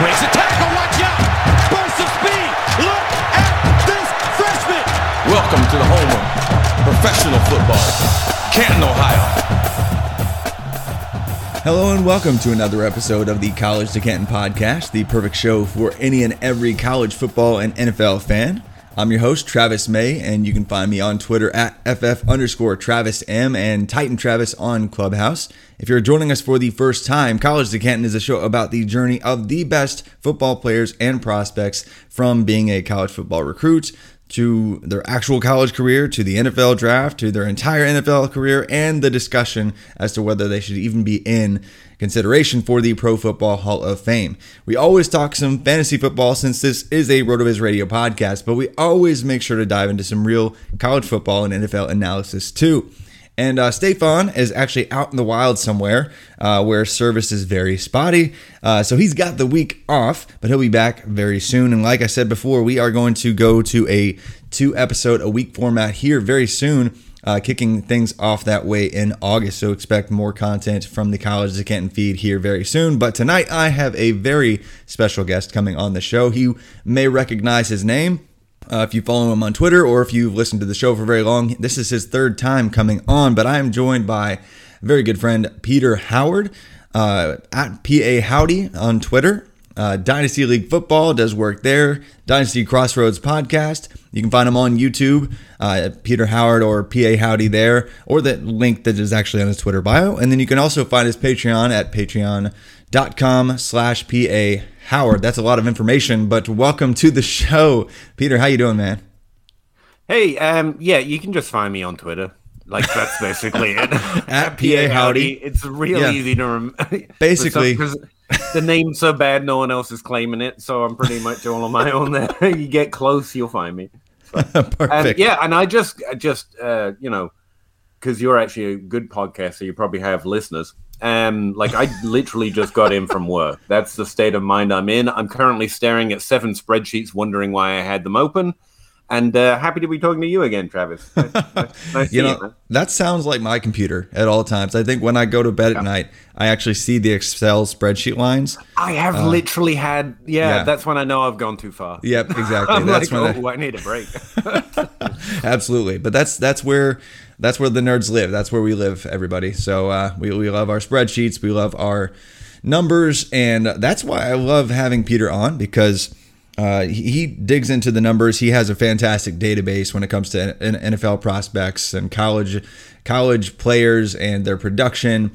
Breaks a tackle, watch out! Burst of speed! Look at this freshman! Welcome to the home of professional football, Canton, Ohio. Hello and welcome to another episode of the College to Canton podcast, the perfect show for any and every college football and NFL fan. I'm your host, Travis May, and you can find me on Twitter at @FF_TravisM and Titan Travis on Clubhouse. If you're joining us for the first time, College to Canton is a show about the journey of the best football players and prospects from being a college football recruit to their actual college career, to the NFL draft, to their entire NFL career, and the discussion as to whether they should even be in consideration for the Pro Football Hall of Fame. We always talk some fantasy football since this is a RotoViz radio podcast, but we always make sure to dive into some real college football and NFL analysis too. And Stefan is actually out in the wild somewhere where service is very spotty. So he's got the week off, but he'll be back very soon. And like I said before, we are going to go to a 2-episode-a-week format here very soon, kicking things off that way in August. So expect more content from the College to Canton feed here very soon. But tonight I have a very special guest coming on the show. You may recognize his name. If you follow him on Twitter or if you've listened to the show for very long, this is his third time coming on, but I am joined by a very good friend, Peter Howard, at PA Howdy on Twitter. Dynasty League Football does work there. Dynasty Crossroads Podcast. You can find him on YouTube, Peter Howard or PA Howdy there, or the link that is actually on his Twitter bio. And then you can also find his Patreon at patreon.com/PA Howard. That's a lot of information, but welcome to the show. Peter, how you doing, man? Hey, yeah, you can just find me on Twitter. Like, that's basically it. At PA Howdy. It's really easy to remember. Basically. Because the name's so bad, no one else is claiming it, so I'm pretty much all on my own there. You get close, you'll find me. So, perfect. Yeah, and I just you know, because you're actually a good podcaster, so you probably have listeners. Like, I literally just got in from work. That's the state of mind I'm in. I'm currently staring at 7 spreadsheets, wondering why I had them open. And happy to be talking to you again, Travis. Nice you know, you, that sounds like my computer at all times. I think when I go to bed at night, I actually see the Excel spreadsheet lines. I have literally had, that's when I know I've gone too far. Yep, exactly. That's like, when I need a break. Absolutely. But that's where the nerds live. That's where we live, everybody. So we love our spreadsheets. We love our numbers. And that's why I love having Peter on, because he digs into the numbers. He has a fantastic database when it comes to NFL prospects and college players and their production.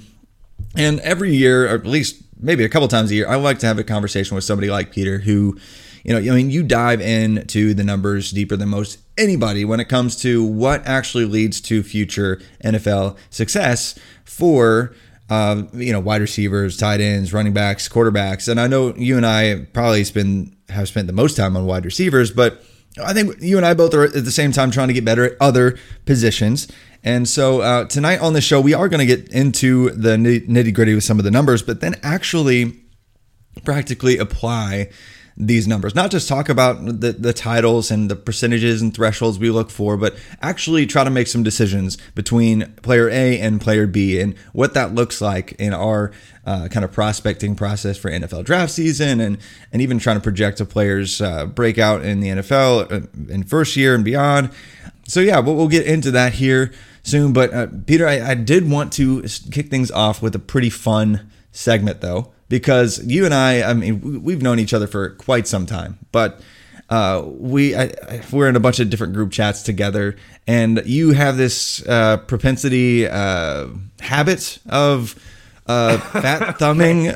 And every year, or at least maybe a couple times a year, I like to have a conversation with somebody like Peter who, you dive into the numbers deeper than most anybody when it comes to what actually leads to future NFL success for wide receivers, tight ends, running backs, quarterbacks. And I know you and I probably have spent the most time on wide receivers, but I think you and I both are at the same time trying to get better at other positions. And so tonight on the show, we are going to get into the nitty gritty with some of the numbers, but then actually practically apply these numbers, not just talk about the titles and the percentages and thresholds we look for, but actually try to make some decisions between player A and player B and what that looks like in our kind of prospecting process for NFL draft season, and even trying to project a player's breakout in the NFL in first year and beyond. So yeah, we'll get into that here soon. But Peter, I did want to kick things off with a pretty fun segment though, because you and I mean, we've known each other for quite some time, but we're in a bunch of different group chats together, and you have this propensity, habit of fat thumbing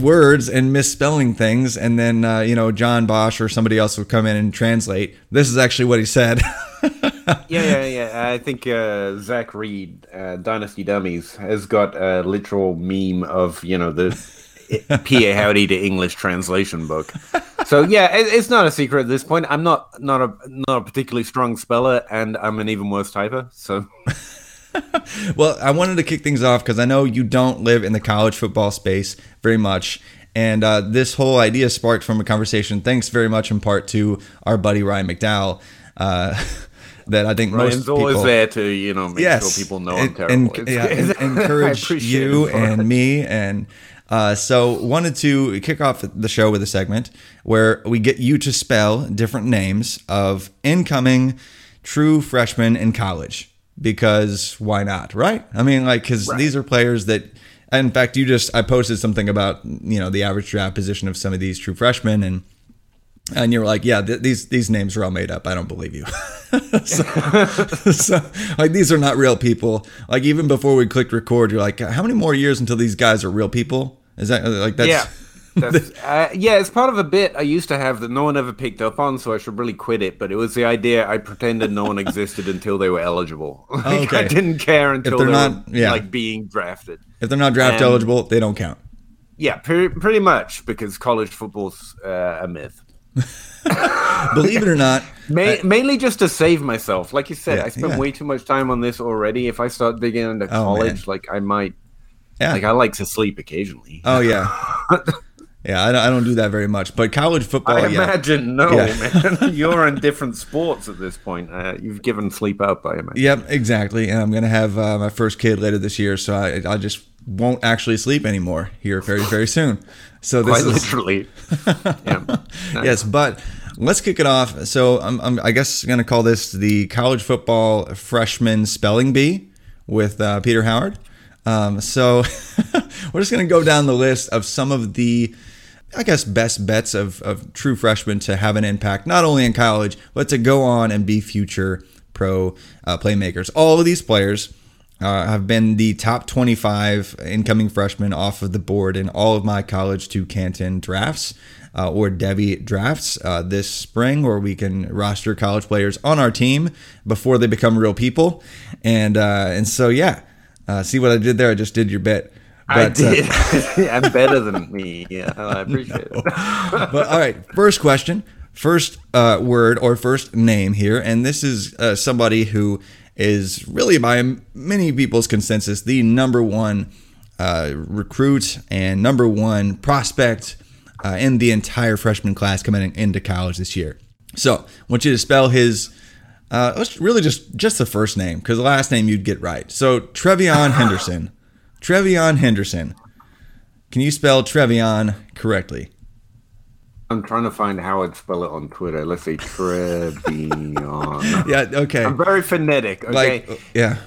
words and misspelling things, and then John Bosch or somebody else will come in and translate. This is actually what he said. Yeah. I think Zach Reed, Dynasty Dummies, has got a literal meme of the PA Howdy to English translation book. So yeah, it's not a secret at this point. I'm not a particularly strong speller, and I'm an even worse typer. So. Well, I wanted to kick things off because I know you don't live in the college football space very much. And this whole idea sparked from a conversation, thanks very much in part to our buddy Ryan McDowell, that I think Ryan's most people... Ryan's always there to, make sure people know I'm terrible. And encourage you and me. And so wanted to kick off the show with a segment where we get you to spell different names of incoming true freshmen in college. Because why not, right? I mean, these are players that, in fact, I posted something about, the average draft position of some of these true freshmen, and you were like, yeah, these names are all made up. I don't believe you. so these are not real people. Like, even before we clicked record, you're like, how many more years until these guys are real people? Is that like that's? Yeah. It's part of a bit I used to have that no one ever picked up on, so I should really quit it. But it was the idea I pretended no one existed until they were eligible. I didn't care until they were being drafted. If they're not draft eligible, they don't count. Yeah, pretty much, because college football's a myth. Believe it or not. Mainly just to save myself. Like you said, I spent way too much time on this already. If I start digging into college, I might. Yeah. I like to sleep occasionally. Oh, yeah. Yeah, I don't do that very much, but college football. I imagine man, you're in different sports at this point. You've given sleep up, I imagine. Yep, exactly. And I'm gonna have my first kid later this year, so I just won't actually sleep anymore here very very soon. So this is literally. Yeah. Nice. Yes, but let's kick it off. So I guess gonna call this the college football freshman spelling bee with Peter Howard. So we're just going to go down the list of some of the, I guess, best bets of true freshmen to have an impact, not only in college, but to go on and be future pro playmakers. All of these players have been the top 25 incoming freshmen off of the board in all of my college to Canton drafts or Debbie drafts this spring, where we can roster college players on our team before they become real people. And so, yeah. See what I did there? I just did your bet. But, I did. I'm better than me. Yeah, I appreciate it. But all right, first question, first word or first name here, and this is somebody who is really, by many people's consensus, the number one recruit and number one prospect in the entire freshman class coming into college this year. So I want you to spell his. Let's really just the first name, because the last name you'd get right. So Treveyon Henderson. Treveyon Henderson. Can you spell Treveyon correctly? I'm trying to find how I'd spell it on Twitter. Let's see, Treveyon. Yeah, okay. I'm very phonetic, okay? Yeah.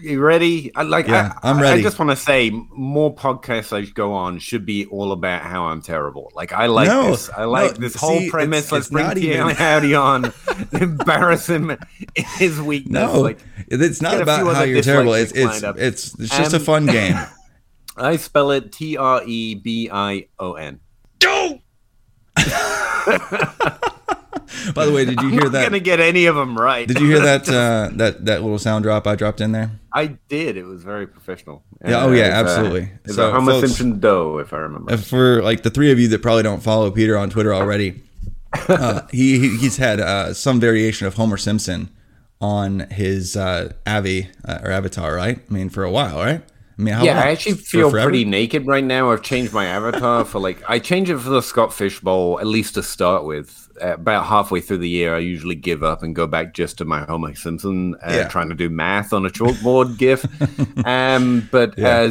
You ready? I'm ready. I just want to say, more podcasts I go on should be all about how I'm terrible. This. I like this whole premise. Let's bring Peter Howdy on, embarrass him in his weakness. No, it's not about how you're terrible. It's just a fun game. I spell it Trebion. Go! By the way, did you hear that? I'm not going to get any of them right. Did you hear that that little sound drop I dropped in there? I did. It was very professional. And yeah. Oh, yeah, absolutely. It's a Homer Simpson dough, if I remember. For the three of you that probably don't follow Peter on Twitter already, he's had some variation of Homer Simpson on his Avatar, right? I mean, for a while, right? I I mean, yeah, I actually feel pretty naked right now. I've changed my avatar for like, I change it for the Scott Fish Bowl, at least to start with. About halfway through the year, I usually give up and go back just to my Homer Simpson trying to do math on a chalkboard GIF.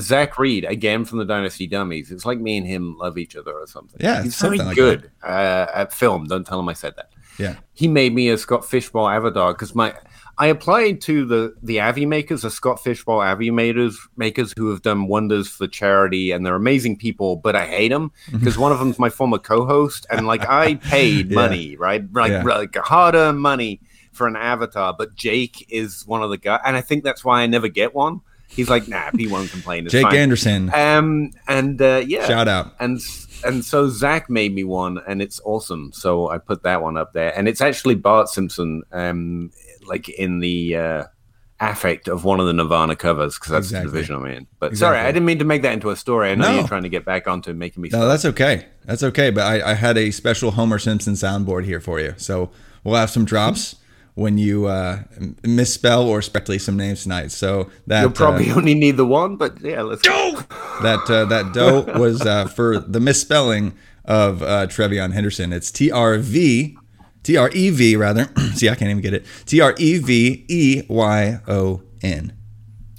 Zach Reed, again from the Dynasty Dummies, it's like me and him love each other or something. Yeah, he's very good at film. Don't tell him I said that. Yeah, he made me a Scott Fishbowl avatar because I applied to the Avie Makers, the Scott Fishbowl Avie makers who have done wonders for charity, and they're amazing people, but I hate them because one of them's my former co-host, and like I paid money, right? Like hard-earned money for an avatar, but Jake is one of the guys, and I think that's why I never get one. He's like, nah, he won't complain. It's Jake fine. Anderson. Shout out. And so Zach made me one, and it's awesome. So I put that one up there, and it's actually Bart Simpson, like in the affect of one of the Nirvana covers, because that's the division I'm in. But sorry, I didn't mean to make that into a story. I know you're trying to get back onto making me. No, that's okay. That's okay. But I had a special Homer Simpson soundboard here for you, so we'll have some drops. When you misspell or speculate some names tonight, so that you'll probably only need the one, but yeah, let's go. That dough was for the misspelling of Treveyon Henderson. It's T-R-E-V rather. See, I can't even get it. T-R-E-V-E-Y-O-N.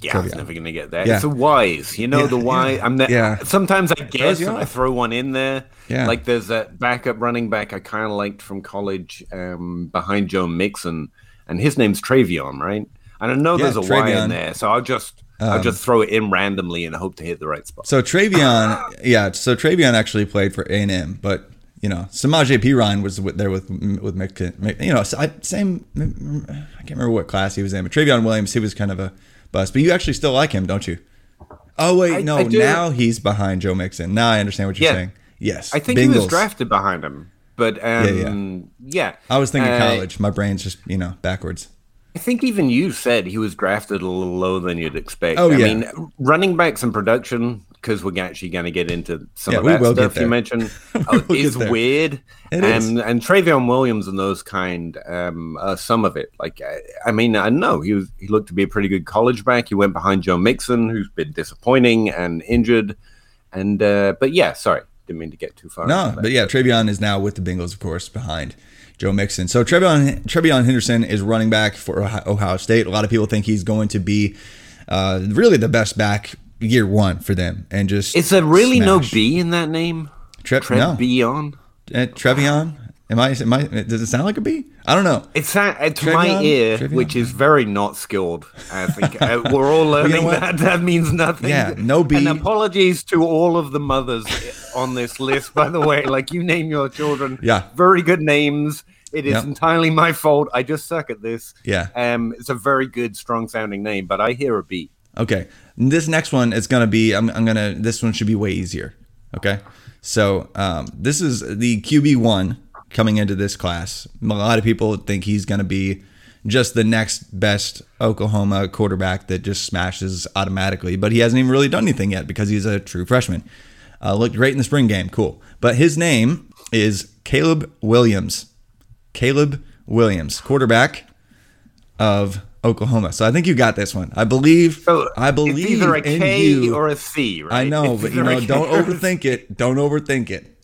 Yeah, I was never gonna get that. Yeah. It's a Y's, the Y. Yeah. Sometimes I guess I throw one in there. Yeah. Like there's that backup running back I kind of liked from college, behind Joe Mixon, and his name's Treveyon, right? And I know there's a Treveyon Y in there, so I'll just throw it in randomly and hope to hit the right spot. So Treveyon, So Treveyon actually played for A&M, but Samaje Perine was there with Mixon. I can't remember what class he was in, but Treveyon Williams, he was kind of a bust, but you actually still like him, don't you? Oh wait, I do. Now he's behind Joe Mixon. Now I understand what you're saying. Yes, I think Bengals. He was drafted behind him, but I was thinking college. My brain's just backwards. I think even you said he was drafted a little lower than you'd expect. Oh yeah, I mean running backs and production, because we're actually going to get into some of that stuff you mentioned. It's weird. It is. And Treveyon Williams and those kind, some of it. Like, I know he looked to be a pretty good college back. He went behind Joe Mixon, who's been disappointing and injured. And didn't mean to get too far. No, but Treveyon is now with the Bengals, of course, behind Joe Mixon. So Treveyon Henderson is running back for Ohio State. A lot of people think he's going to be really the best back year one for them, and just it's a really smash. No B in that name. Treveyon. Treveyon. Am I? Does it sound like a B? I don't know. It's my ear, Treveyon, which is very not skilled. I think we're all learning that means nothing. Yeah, no B. And apologies to all of the mothers on this list, by the way. Like you name your children, very good names. It is entirely my fault. I just suck at this. Yeah. It's a very good, strong sounding name, but I hear a B. Okay, this next one is going to be, this one should be way easier, okay? So this is the QB1 coming into this class. A lot of people think he's going to be just the next best Oklahoma quarterback that just smashes automatically, but he hasn't even really done anything yet because he's a true freshman. Looked great in the spring game, cool. But his name is Caleb Williams. Caleb Williams, quarterback of Oklahoma. So I think you got this one. I believe it's either a K or a C, right? I know, but don't overthink it. Don't overthink it.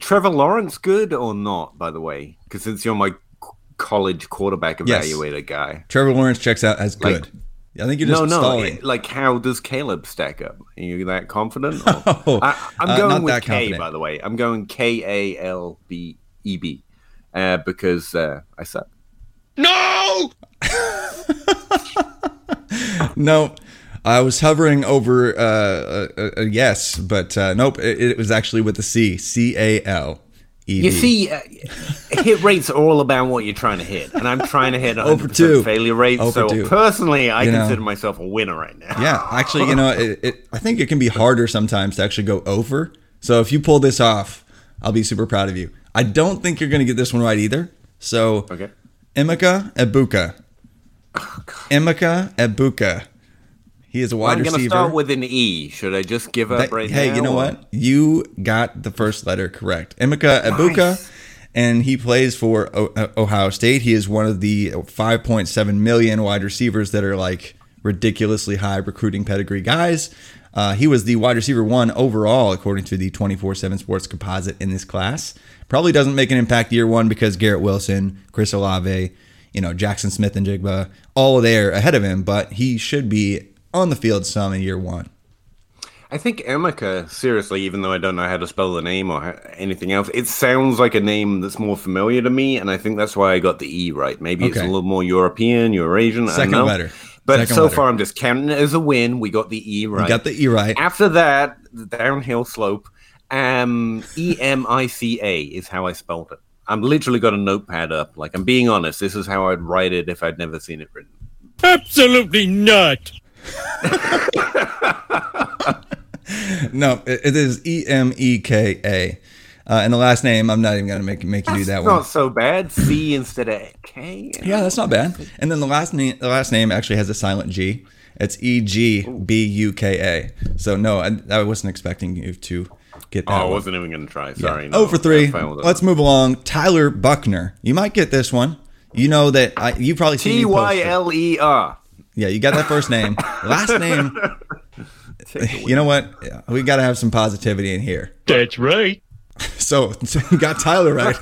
Trevor Lawrence good or not, by the way? Because since you're my college quarterback evaluator guy. Trevor Lawrence checks out as good. I think you're just stalling. Like, how does Caleb stack up? Are you that confident? Or? I'm going with K, confident. By the way. I'm going K-A-L-B-E-B because I suck. No! No, I was hovering over a yes, but nope, it was actually with the C. C-A-L-E-B. You see, hit rates are all about what you're trying to hit, and I'm trying to hit 100% failure rate, so personally, I consider myself a winner right now. Yeah, actually, I think it can be harder sometimes to actually go over, so if you pull this off, I'll be super proud of you. I don't think you're going to get this one right either, so... Okay. Emeka Egbuka. Emeka Egbuka. He is a wide receiver. I'm going to start with an E. Should I just give up now? Hey, you know what? You got the first letter correct. Emeka Egbuka, and he plays for Ohio State. He is one of the 5.7 million wide receivers that are like ridiculously high recruiting pedigree guys. He was the wide receiver one overall, according to the 24/7 Sports composite in this class. Probably doesn't make an impact year one because Garrett Wilson, Chris Olave, Jackson Smith-Njigba, all there ahead of him, but he should be on the field some in year one. I think Emeka, seriously, even though I don't know how to spell the name or anything else, it sounds like a name that's more familiar to me, and I think that's why I got the E right. Maybe okay. It's a little more European, Eurasian, I don't know. Letter. But so far, I'm just counting it as a win. We got the E right. We got the E right. After that, the downhill slope, E-M-I-C-A is how I spelled it. I'm literally got a notepad up. Like, I'm being honest. This is how I'd write it if I'd never seen it written. Absolutely not. No, it is E-M-E-K-A. And the last name, I'm not even going to make you do that one. That's not so bad. C instead of K. Yeah, that's not bad. And then the last name actually has a silent G. It's E-G-B-U-K-A. So, no, I wasn't expecting you to get that. I wasn't even going to try. Sorry. Yeah. No, 0-3. Let's move along. Tyler Buchner. You might get this one. You know that you probably see T-Y-L-E-R. Yeah, you got that first name. Last name. You know what? Yeah, we got to have some positivity in here. That's right. So you got Tyler right.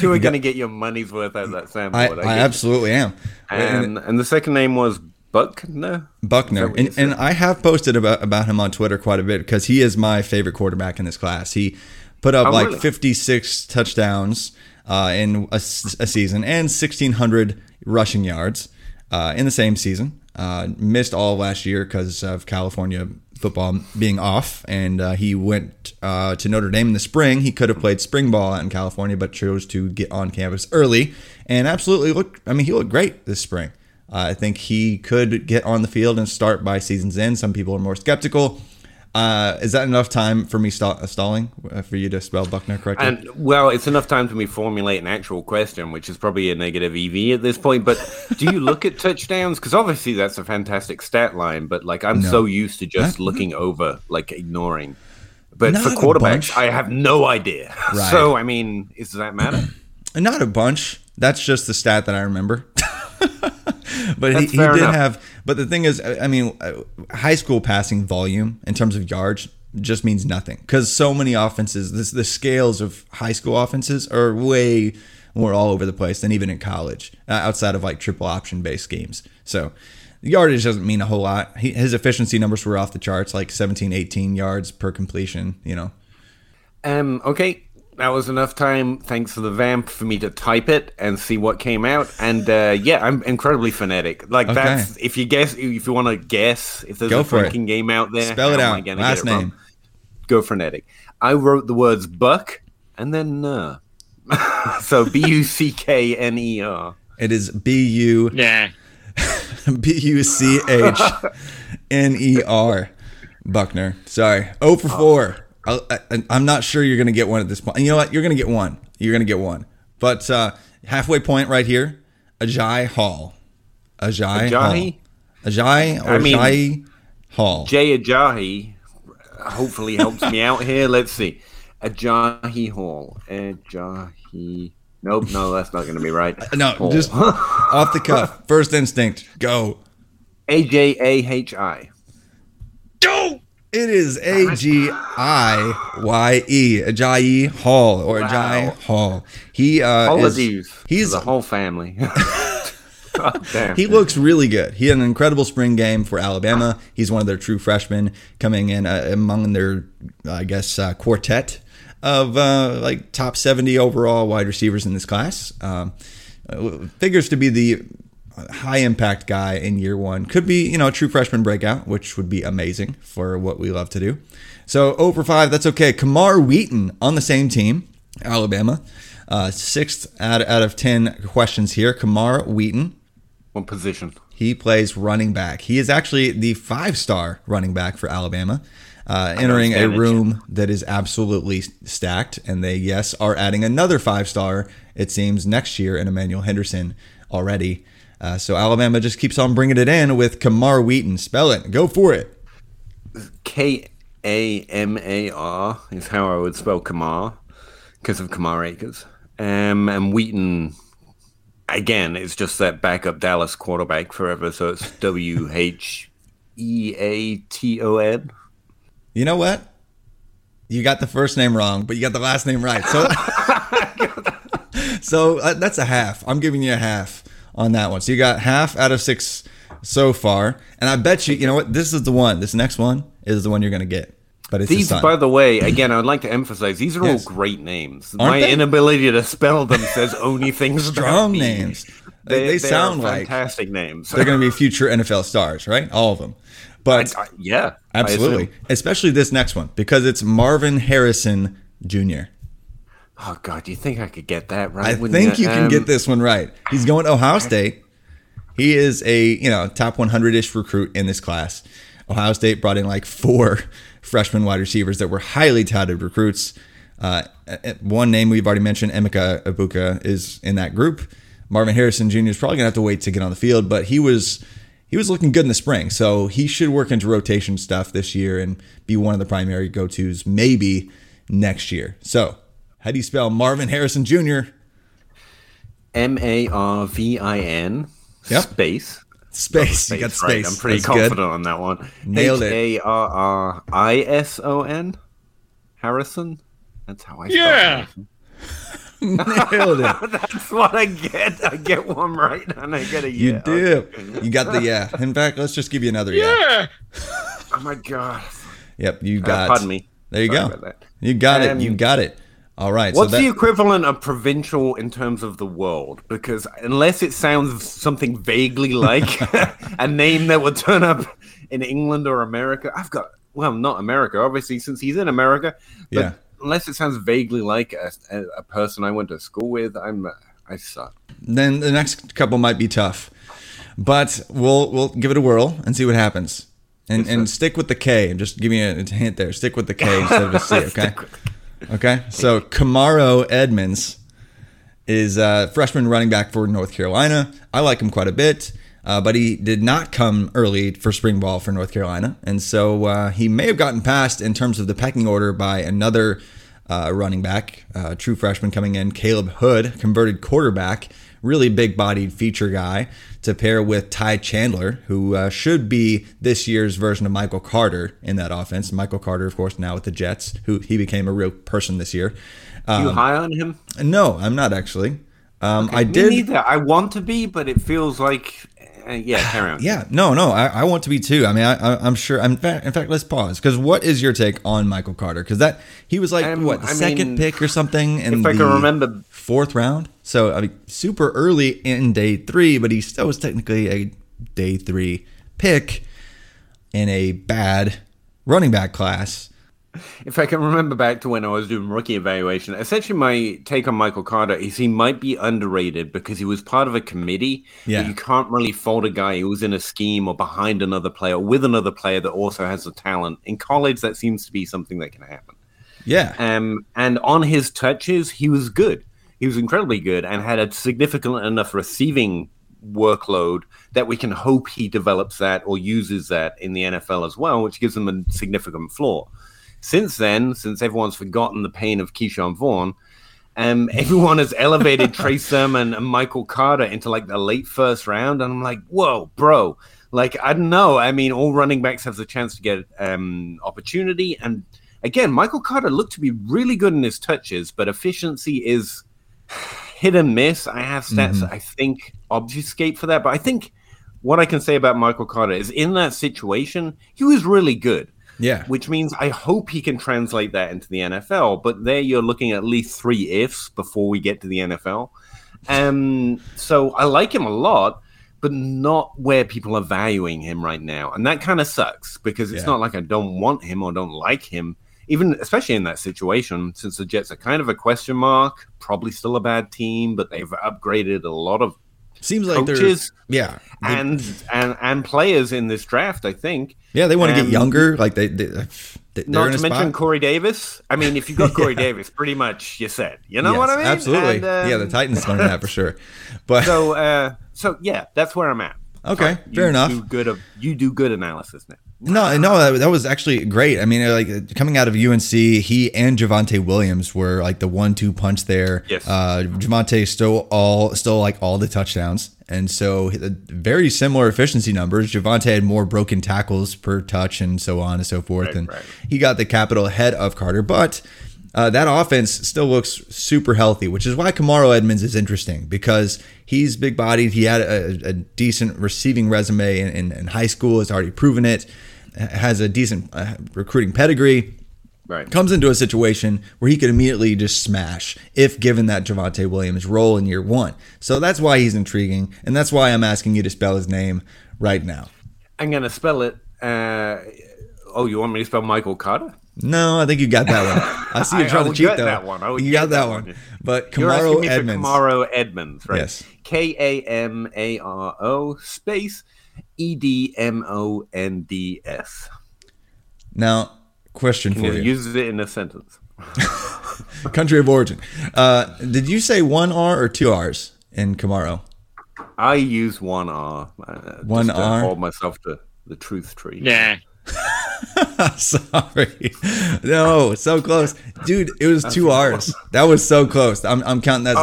You were going to get your money's worth out of that soundboard. I absolutely am. And the second name was Buchner? Buchner. And I have posted about him on Twitter quite a bit because he is my favorite quarterback in this class. He put up 56 touchdowns in a season and 1,600 rushing yards in the same season. Missed all last year because of California football being off, and he went to Notre Dame in the spring. He could have played spring ball out in California, but chose to get on campus early and absolutely he looked great this spring. I think he could get on the field and start by season's end. Some people are more skeptical. Is that enough time for me stalling for you to spell Buchner correctly? Well, it's enough time for me formulate an actual question, which is probably a negative EV at this point. But do you look at touchdowns? Because obviously that's a fantastic stat line. But so used to just looking over, ignoring. But not for quarterbacks, I have no idea. Right. So does that matter? Not a bunch. That's just the stat that I remember. But he did have. But the thing is, high school passing volume in terms of yards just means nothing because so many offenses, the scales of high school offenses are way more all over the place than even in college, outside of triple option based schemes. So yardage doesn't mean a whole lot. His efficiency numbers were off the charts, 17, 18 yards per completion. Okay. That was enough time, thanks to the vamp, for me to type it and see what came out. And I'm incredibly phonetic. That's if you want to guess, if there's a fucking game out there, spell it out. Last name, wrong? Go frenetic. I wrote the words buck and then so B-U-C-K-N-E-R. It is B-U. Nah. B-U-C-H-N-E-R. Buchner. Sorry, 0-4. I'm not sure you're going to get one at this point. And you know what? You're going to get one. But halfway point right here, Agiye Hall. Agiye Hall. Jay Ajahi hopefully helps me out here. Let's see. Agiye Hall. Ajahi. Nope, no, that's not going to be right. No, Hall. Just off the cuff. First instinct. Go. A-J-A-H-I. Go! It is A-G-I-Y-E, Agiye Hall, or Agiye Hall. He he's the whole family. He looks really good. He had an incredible spring game for Alabama. He's one of their true freshmen coming in among their, quartet of top 70 overall wide receivers in this class. Figures to be the high impact guy in year one. Could be, a true freshman breakout, which would be amazing for what we love to do. So 0-5, that's okay. Camar Wheaton on the same team, Alabama. Sixth out of 10 questions here. Camar Wheaton. One position. He plays running back. He is actually the 5-star running back for Alabama, entering a room that is absolutely stacked. And they, are adding another 5-star, it seems, next year in Emmanuel Henderson already. So Alabama just keeps on bringing it in with Kamar Wheaton. Spell it. Go for it. K-A-M-A-R is how I would spell Kamar because of Kamar Acres. And Wheaton, again, it's just that backup Dallas quarterback forever, so it's W-H-E-A-T-O-N. You know what? You got the first name wrong, but you got the last name right. So, so that's a half. I'm giving you a half on that one. So you got half out of six so far. And I bet you, you know what? This is the one. This next one is the one you're going to get. But it's these, by the way, again, I would like to emphasize, these are all great names. My inability to spell them says only things strong names. They sound like fantastic names. They're going to be future NFL stars, right? All of them. But yeah, absolutely. Especially this next one, because it's Marvin Harrison Jr. Oh, God, do you think I could get that right? I think you can get this one right. He's going to Ohio State. He is a, you know, top 100-ish recruit in this class. Ohio State brought in like four freshman wide receivers that were highly touted recruits. One name we've already mentioned, Emeka Egbuka, is in that group. Marvin Harrison Jr. is probably going to have to wait to get on the field, but he was looking good in the spring, so he should work into rotation stuff this year and be one of the primary go-tos maybe next year. So how do you spell Marvin Harrison Jr.? M-A-R-V-I-N space. You got space. Right. I'm pretty confident on that one. Nailed it. H-A-R-R-I-S-O-N. Harrison. That's how I spell Harrison. Nailed it. That's what I get. I get one right and I get a yeah. You do. You got the yeah. In fact, let's just give you another yeah. Oh my God. Yep, you got pardon me. There you Sorry go. You got it. You got it. All right. What's the equivalent of provincial in terms of the world? Because unless it sounds something vaguely like a name that would turn up in England or America, I've got, well, not America, obviously, since he's in America. But yeah. Unless it sounds vaguely like a person I went to school with, I suck. Then the next couple might be tough, but we'll give it a whirl and see what happens. And stick with the K. Just give me a hint there. Stick with the K instead of the C. Okay. Okay, so Kamarro Edmonds is a freshman running back for North Carolina. I like him quite a bit, but he did not come early for spring ball for North Carolina. And so he may have gotten passed in terms of the pecking order by another running back, true freshman coming in, Caleb Hood, converted quarterback, really big-bodied feature guy, to pair with Ty Chandler, who should be this year's version of Michael Carter in that offense. Michael Carter, of course, now with the Jets, who he became a real person this year. You high on him? No, I'm not, actually. Okay, me neither. I want to be, but it feels like... yeah, carry on. Yeah, no, I want to be too. I mean, I'm sure. In fact, let's pause, because what is your take on Michael Carter? Because that he was like second pick or something, and if I can remember, fourth round. So I mean, super early in day three, but he still was technically a day three pick in a bad running back class. If I can remember back to when I was doing rookie evaluation, essentially my take on Michael Carter is he might be underrated because he was part of a committee. Yeah. But you can't really fault a guy who was in a scheme or behind another player or with another player that also has the talent. In college, that seems to be something that can happen. Yeah. And on his touches, he was good. He was incredibly good and had a significant enough receiving workload that we can hope he develops that or uses that in the NFL as well, which gives him a significant floor. Since then, since everyone's forgotten the pain of Keyshawn Vaughn, everyone has elevated Trey Sermon and Michael Carter into like the late first round. And I'm like, whoa, bro. Like, I don't know. I mean, all running backs have the chance to get opportunity. And again, Michael Carter looked to be really good in his touches, but efficiency is hit and miss. I have stats that I think obfuscate for that. But I think what I can say about Michael Carter is in that situation, he was really good. Yeah, which means I hope he can translate that into the NFL. But there you're looking at least three ifs before we get to the NFL. So I like him a lot, but not where people are valuing him right now. And that kind of sucks because it's not like I don't want him or don't like him, even especially in that situation, since the Jets are kind of a question mark, probably still a bad team, but they've upgraded a lot of seems like coaches, and players in this draft, I think. Yeah, they want to get younger. Like they're not to mention Corey Davis. I mean, if you got Corey Davis, pretty much you're set. You know what I mean? Absolutely. And, the Titans learned that for sure. But so yeah, that's where I'm at. Okay, fair enough. You do good analysis now. No, that was actually great. I mean, like coming out of UNC, he and Javonte Williams were like the 1-2 punch there. Yes. Javonte stole all the touchdowns. And so very similar efficiency numbers. Javonte had more broken tackles per touch and so on and so forth. Right. He got the capital ahead of Carter, but that offense still looks super healthy, which is why Kamarro Edmonds is interesting because he's big bodied. He had a decent receiving resume in high school, has already proven it, has a decent recruiting pedigree. Right. Comes into a situation where he could immediately just smash if given that Javonte Williams role in year one. So that's why he's intriguing, and that's why I'm asking you to spell his name right now. I'm going to spell it. You want me to spell Michael Carter? No, I think you got that one. I see you trying to cheat, though. You got that one. But Kamarro Edmonds. Kamarro Edmonds, right? Yes. Kamarro space Edmonds. Now, question for you. Use it in a sentence. Country of origin. Did you say one R or two R's in Kamarro? I use one R. One just R. To hold myself to the truth tree. Nah. Sorry. No, so close. Dude, it was two R's. That was so close. I'm counting that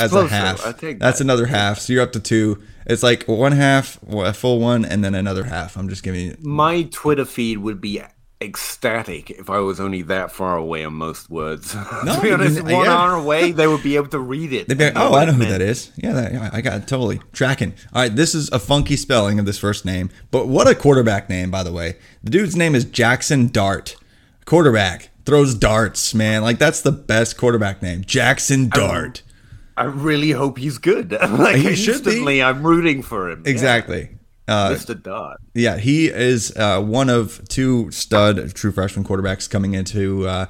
as a half. I take that. That's another half. So you're up to two. It's like one half, a full one, and then another half. I'm just giving you. My Twitter feed would be ecstatic if I was only that far away on most words. No, to be honest, one hour away, they would be able to read it. They'd be like, oh, I know who that is. Yeah, I got it totally tracking. All right, this is a funky spelling of this first name, but what a quarterback name, by the way. The dude's name is Jaxson Dart. Quarterback throws darts, man. Like that's the best quarterback name, Jaxson Dart. I really hope he's good. Like he instantly, should be. I'm rooting for him. Exactly. Yeah. Mr. Dodd. Yeah, he is one of two stud true freshman quarterbacks coming into, I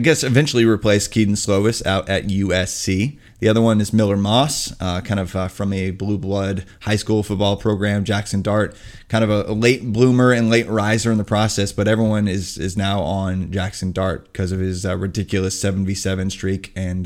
guess, eventually replace Keaton Slovis out at USC. The other one is Miller Moss, from a blue blood high school football program. Jaxson Dart, kind of a late bloomer and late riser in the process, but everyone is now on Jaxson Dart because of his ridiculous 7v7 streak and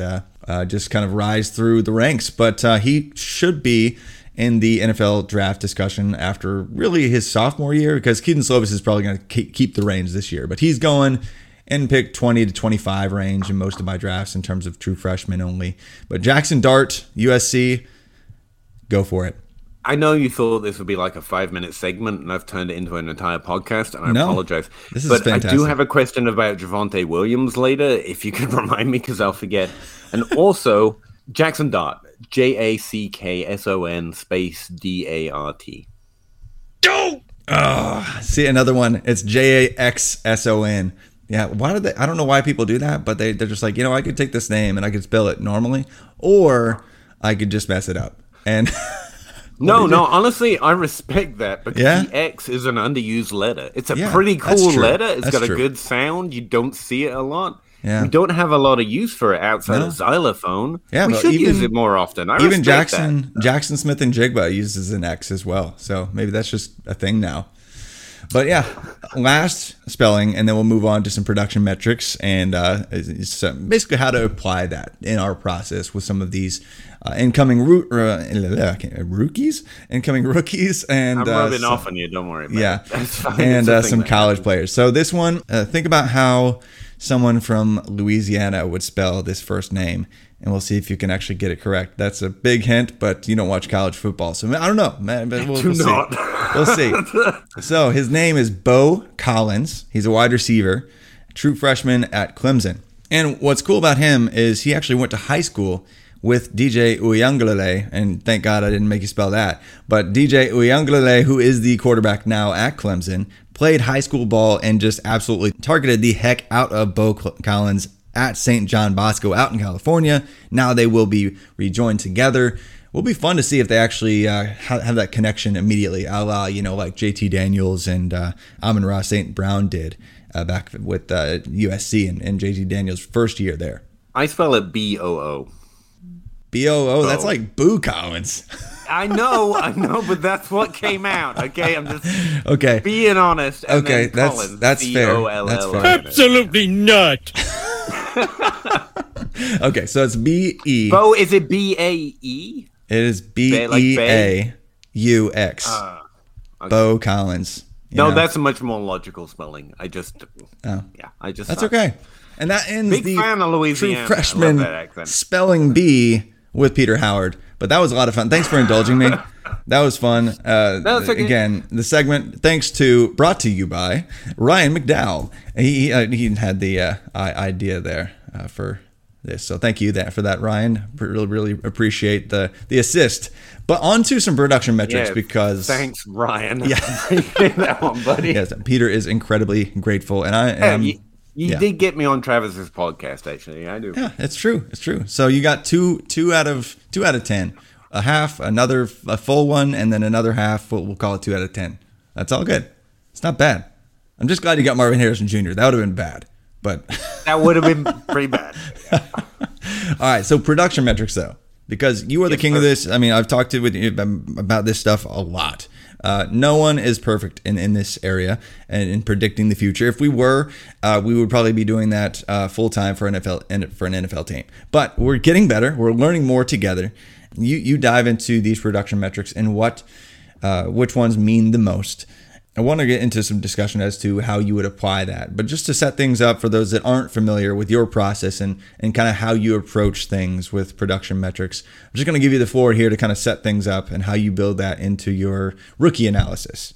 just kind of rise through the ranks. But he should be in the NFL draft discussion after really his sophomore year, because Keaton Slovis is probably going to keep the reins this year, but he's going in pick 20 to 25 range in most of my drafts in terms of true freshmen only. But Jaxson Dart, USC, go for it. I know you thought this would be like a 5-minute segment, and I've turned it into an entire podcast, and I apologize. This is fantastic. I do have a question about Javonte Williams later, if you could remind me, because I'll forget. And also, Jaxson Dart. Jackson space Dart. Don't. Oh, see another one. It's Jaxson. Yeah. Why did they? I don't know why people do that, but they're just like, I could take this name and I could spell it normally, or I could just mess it up. And no. Honestly, I respect that because the X is an underused letter. It's a pretty cool letter. It's got a good sound. You don't see it a lot. Yeah. We don't have a lot of use for it outside of xylophone. Yeah, we should use it more often. Even Jackson Smith-Njigba uses an X as well. So maybe that's just a thing now. But yeah, last spelling, and then we'll move on to some production metrics and basically how to apply that in our process with some of these incoming rookies. And I'm rubbing off on you. Don't worry about it. And some college players. So this one, think about how someone from Louisiana would spell this first name, and we'll see if you can actually get it correct. That's a big hint, but you don't watch college football, so I don't know. We'll see. So his name is Beaux Collins. He's a wide receiver, true freshman at Clemson. And what's cool about him is he actually went to high school with D.J. Uiagalelei, and thank God I didn't make you spell that. But D.J. Uiagalelei, who is the quarterback now at Clemson, played high school ball and just absolutely targeted the heck out of Beaux Collins at St. John Bosco out in California. Now they will be rejoined together. Will be fun to see if they actually have that connection immediately, a la, like J.T. Daniels and Amon-Ra St. Brown did back with USC and J.T. Daniels' first year there. I spell it B-O-O. B-O-O, that's like Boo Collins. I know, but that's what came out. Okay, I'm just being honest. And okay, Collins, that's fair. That's fair. Absolutely not. Okay, so it's B-E. Bo, is it B-A-E? It is B-E-A-U-X. Beaux Collins. No, that's a much more logical spelling. I just that's thought. Okay. And that ends Big the true freshman spelling bee with Peter Howard. But that was a lot of fun. Thanks for indulging me. That was fun. Okay. Again, the segment brought to you by Ryan McDowell. He had the idea there for this. So thank you for that, Ryan. Really, really appreciate the assist. But on to some production metrics because... Thanks, Ryan. Yeah. That one, buddy. Yes, Peter is incredibly grateful. And I am... You did get me on Travis's podcast, actually. I do. Yeah, it's true. It's true. So you got two out of 10, a half, a full one, and then another half. We'll call it 2 out of 10. That's all good. It's not bad. I'm just glad you got Marvin Harrison Jr. That would have been bad, but that would have been pretty bad. Yeah. All right. So production metrics, though, because you are the king of this. I mean, I've talked with you about this stuff a lot. No one is perfect in this area and in predicting the future. If we were, we would probably be doing that full time for an NFL team. But we're getting better. We're learning more together. You dive into these production metrics and which ones mean the most. I want to get into some discussion as to how you would apply that. But just to set things up for those that aren't familiar with your process and kind of how you approach things with production metrics, I'm just going to give you the floor here to kind of set things up and how you build that into your rookie analysis.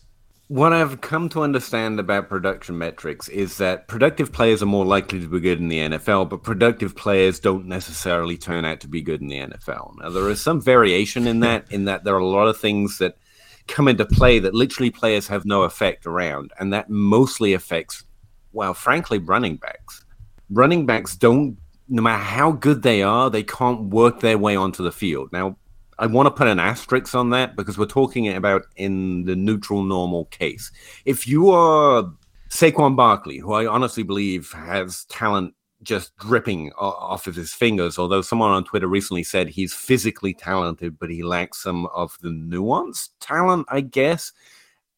What I've come to understand about production metrics is that productive players are more likely to be good in the NFL, but productive players don't necessarily turn out to be good in the NFL. Now, there is some variation in that there are a lot of things that come into play that literally players have no effect around, and that mostly affects, well, frankly, running backs. Running backs don't, no matter how good they are, they can't work their way onto the field. Now, I want to put an asterisk on that because we're talking about in the neutral normal case. If you are Saquon Barkley, who I honestly believe has talent just dripping off of his fingers, although someone on Twitter recently said he's physically talented, but he lacks some of the nuanced talent, I guess.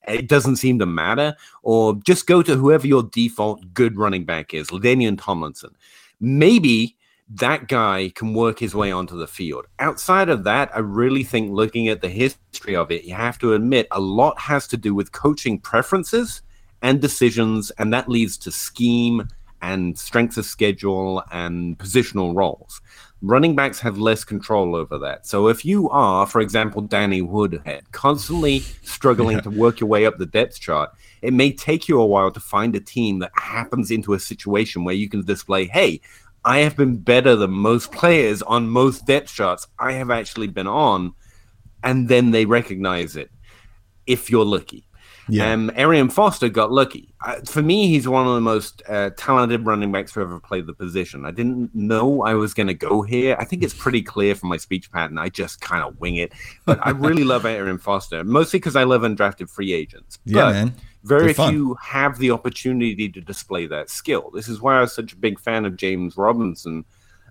It doesn't seem to matter. Or just go to whoever your default good running back is, LaDainian Tomlinson. Maybe that guy can work his way onto the field. Outside of that, I really think looking at the history of it, you have to admit a lot has to do with coaching preferences and decisions, and that leads to scheme and strength of schedule and positional roles. Running backs have less control over that. So if you are, for example, Danny Woodhead, constantly struggling to work your way up the depth chart, it may take you a while to find a team that happens into a situation where you can display, hey, I have been better than most players on most depth charts I have actually been on, and then they recognize it, if you're lucky. Yeah. Arian Foster got lucky. For me, he's one of the most talented running backs who ever played the position. I didn't know I was going to go here. I think it's pretty clear from my speech pattern. I just kind of wing it. But I really love Arian Foster, mostly because I love undrafted free agents. Yeah, but man. Very few have the opportunity to display that skill. This is why I was such a big fan of James Robinson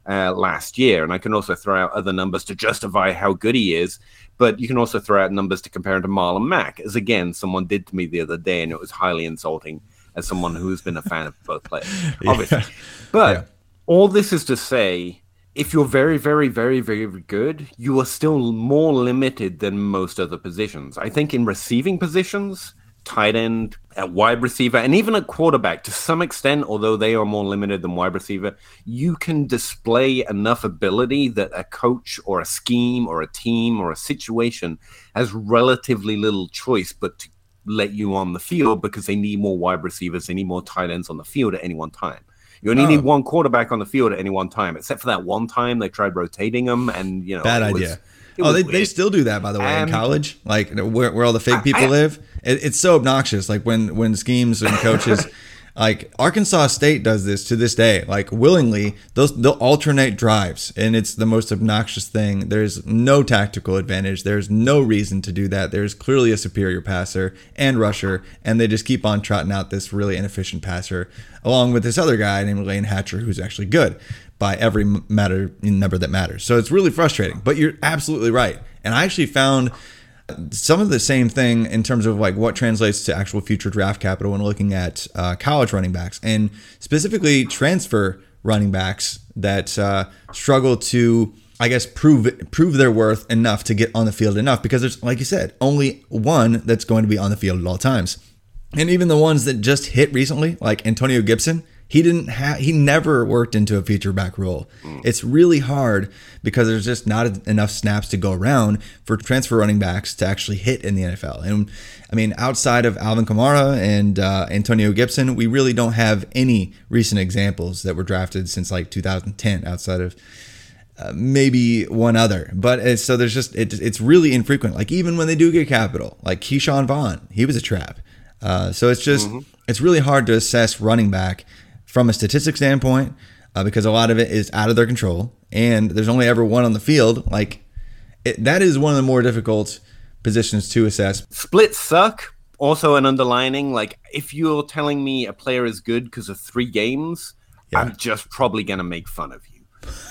last year. And I can also throw out other numbers to justify how good he is. But you can also throw out numbers to compare him to Marlon Mack, as, again, someone did to me the other day, and it was highly insulting as someone who's been a fan of both players, obviously. Yeah. But all this is to say, if you're very, very, very, very good, you are still more limited than most other positions. I think in receiving positions, tight end, at wide receiver, and even at quarterback, to some extent, although they are more limited than wide receiver, you can display enough ability that a coach or a scheme or a team or a situation has relatively little choice but to let you on the field because they need more wide receivers, they need more tight ends on the field at any one time. You only need one quarterback on the field at any one time, except for that one time they tried rotating them, and bad idea. They still do that, by the way, in college, like where all the fake people live. It's so obnoxious. Like when schemes and coaches, like Arkansas State does this to this day, like willingly, they'll alternate drives. And it's the most obnoxious thing. There's no tactical advantage. There's no reason to do that. There's clearly a superior passer and rusher. And they just keep on trotting out this really inefficient passer along with this other guy named Lane Hatcher, who's actually good by every number that matters. So it's really frustrating, but you're absolutely right. And I actually found some of the same thing in terms of like what translates to actual future draft capital when looking at college running backs and specifically transfer running backs that struggle to, I guess, prove their worth enough to get on the field enough because there's, like you said, only one that's going to be on the field at all times. And even the ones that just hit recently, like Antonio Gibson, he never worked into a feature back role. It's really hard because there's just not enough snaps to go around for transfer running backs to actually hit in the NFL. And I mean, outside of Alvin Kamara and Antonio Gibson, we really don't have any recent examples that were drafted since like 2010 outside of maybe one other, but so there's just, it's really infrequent. Like even when they do get capital, like Keyshawn Vaughn, he was a trap. So it's just, it's really hard to assess running back from a statistic standpoint, because a lot of it is out of their control and there's only ever one on the field. Like that is one of the more difficult positions to assess. Splits suck. Also an underlining, like if you're telling me a player is good because of 3 games, I'm just probably going to make fun of you.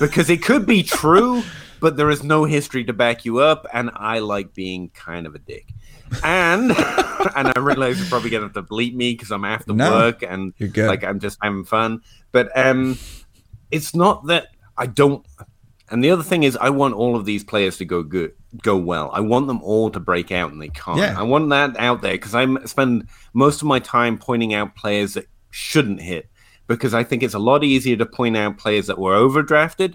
Because it could be true, but there is no history to back you up, and I like being kind of a dick. And I realize you're probably gonna have to bleep me because I'm after work and you're good. Like I'm just having fun. But it's not that I don't. And the other thing is, I want all of these players to go well. I want them all to break out, and they can't. Yeah. I want that out there because I spend most of my time pointing out players that shouldn't hit. Because I think it's a lot easier to point out players that were overdrafted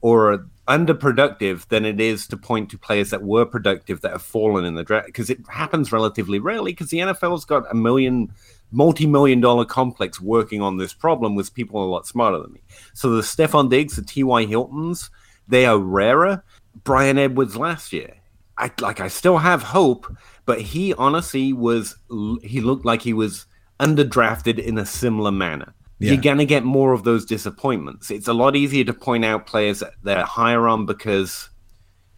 or underproductive than it is to point to players that were productive that have fallen in the draft. Because it happens relatively rarely because the NFL's got multi-million dollar complex working on this problem with people a lot smarter than me. So the Stephon Diggs, the T.Y. Hiltons, they are rarer. Brian Edwards last year. I still have hope, but he honestly he looked like he was underdrafted in a similar manner. Yeah. You're going to get more of those disappointments. It's a lot easier to point out players that they're higher on because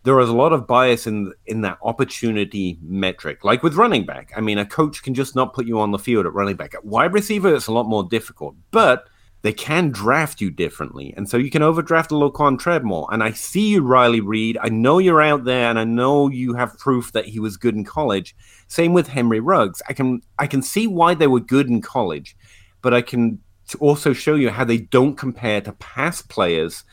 there is a lot of bias in that opportunity metric. Like with running back. I mean, a coach can just not put you on the field at running back. At wide receiver, it's a lot more difficult, but they can draft you differently. And so you can overdraft a Laquan Treadmill. And I see you, Riley Reed. I know you're out there, and I know you have proof that he was good in college. Same with Henry Ruggs. I can see why they were good in college, but I can to also show you how they don't compare to past players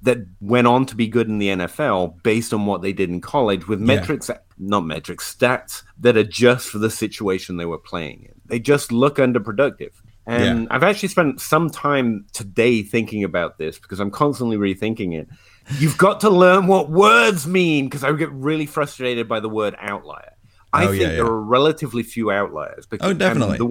that went on to be good in the NFL based on what they did in college with stats that are just for the situation they were playing in. They just look underproductive. And I've actually spent some time today thinking about this because I'm constantly rethinking it. You've got to learn what words mean because I get really frustrated by the word outlier. I think there are relatively few outliers. Because, definitely. The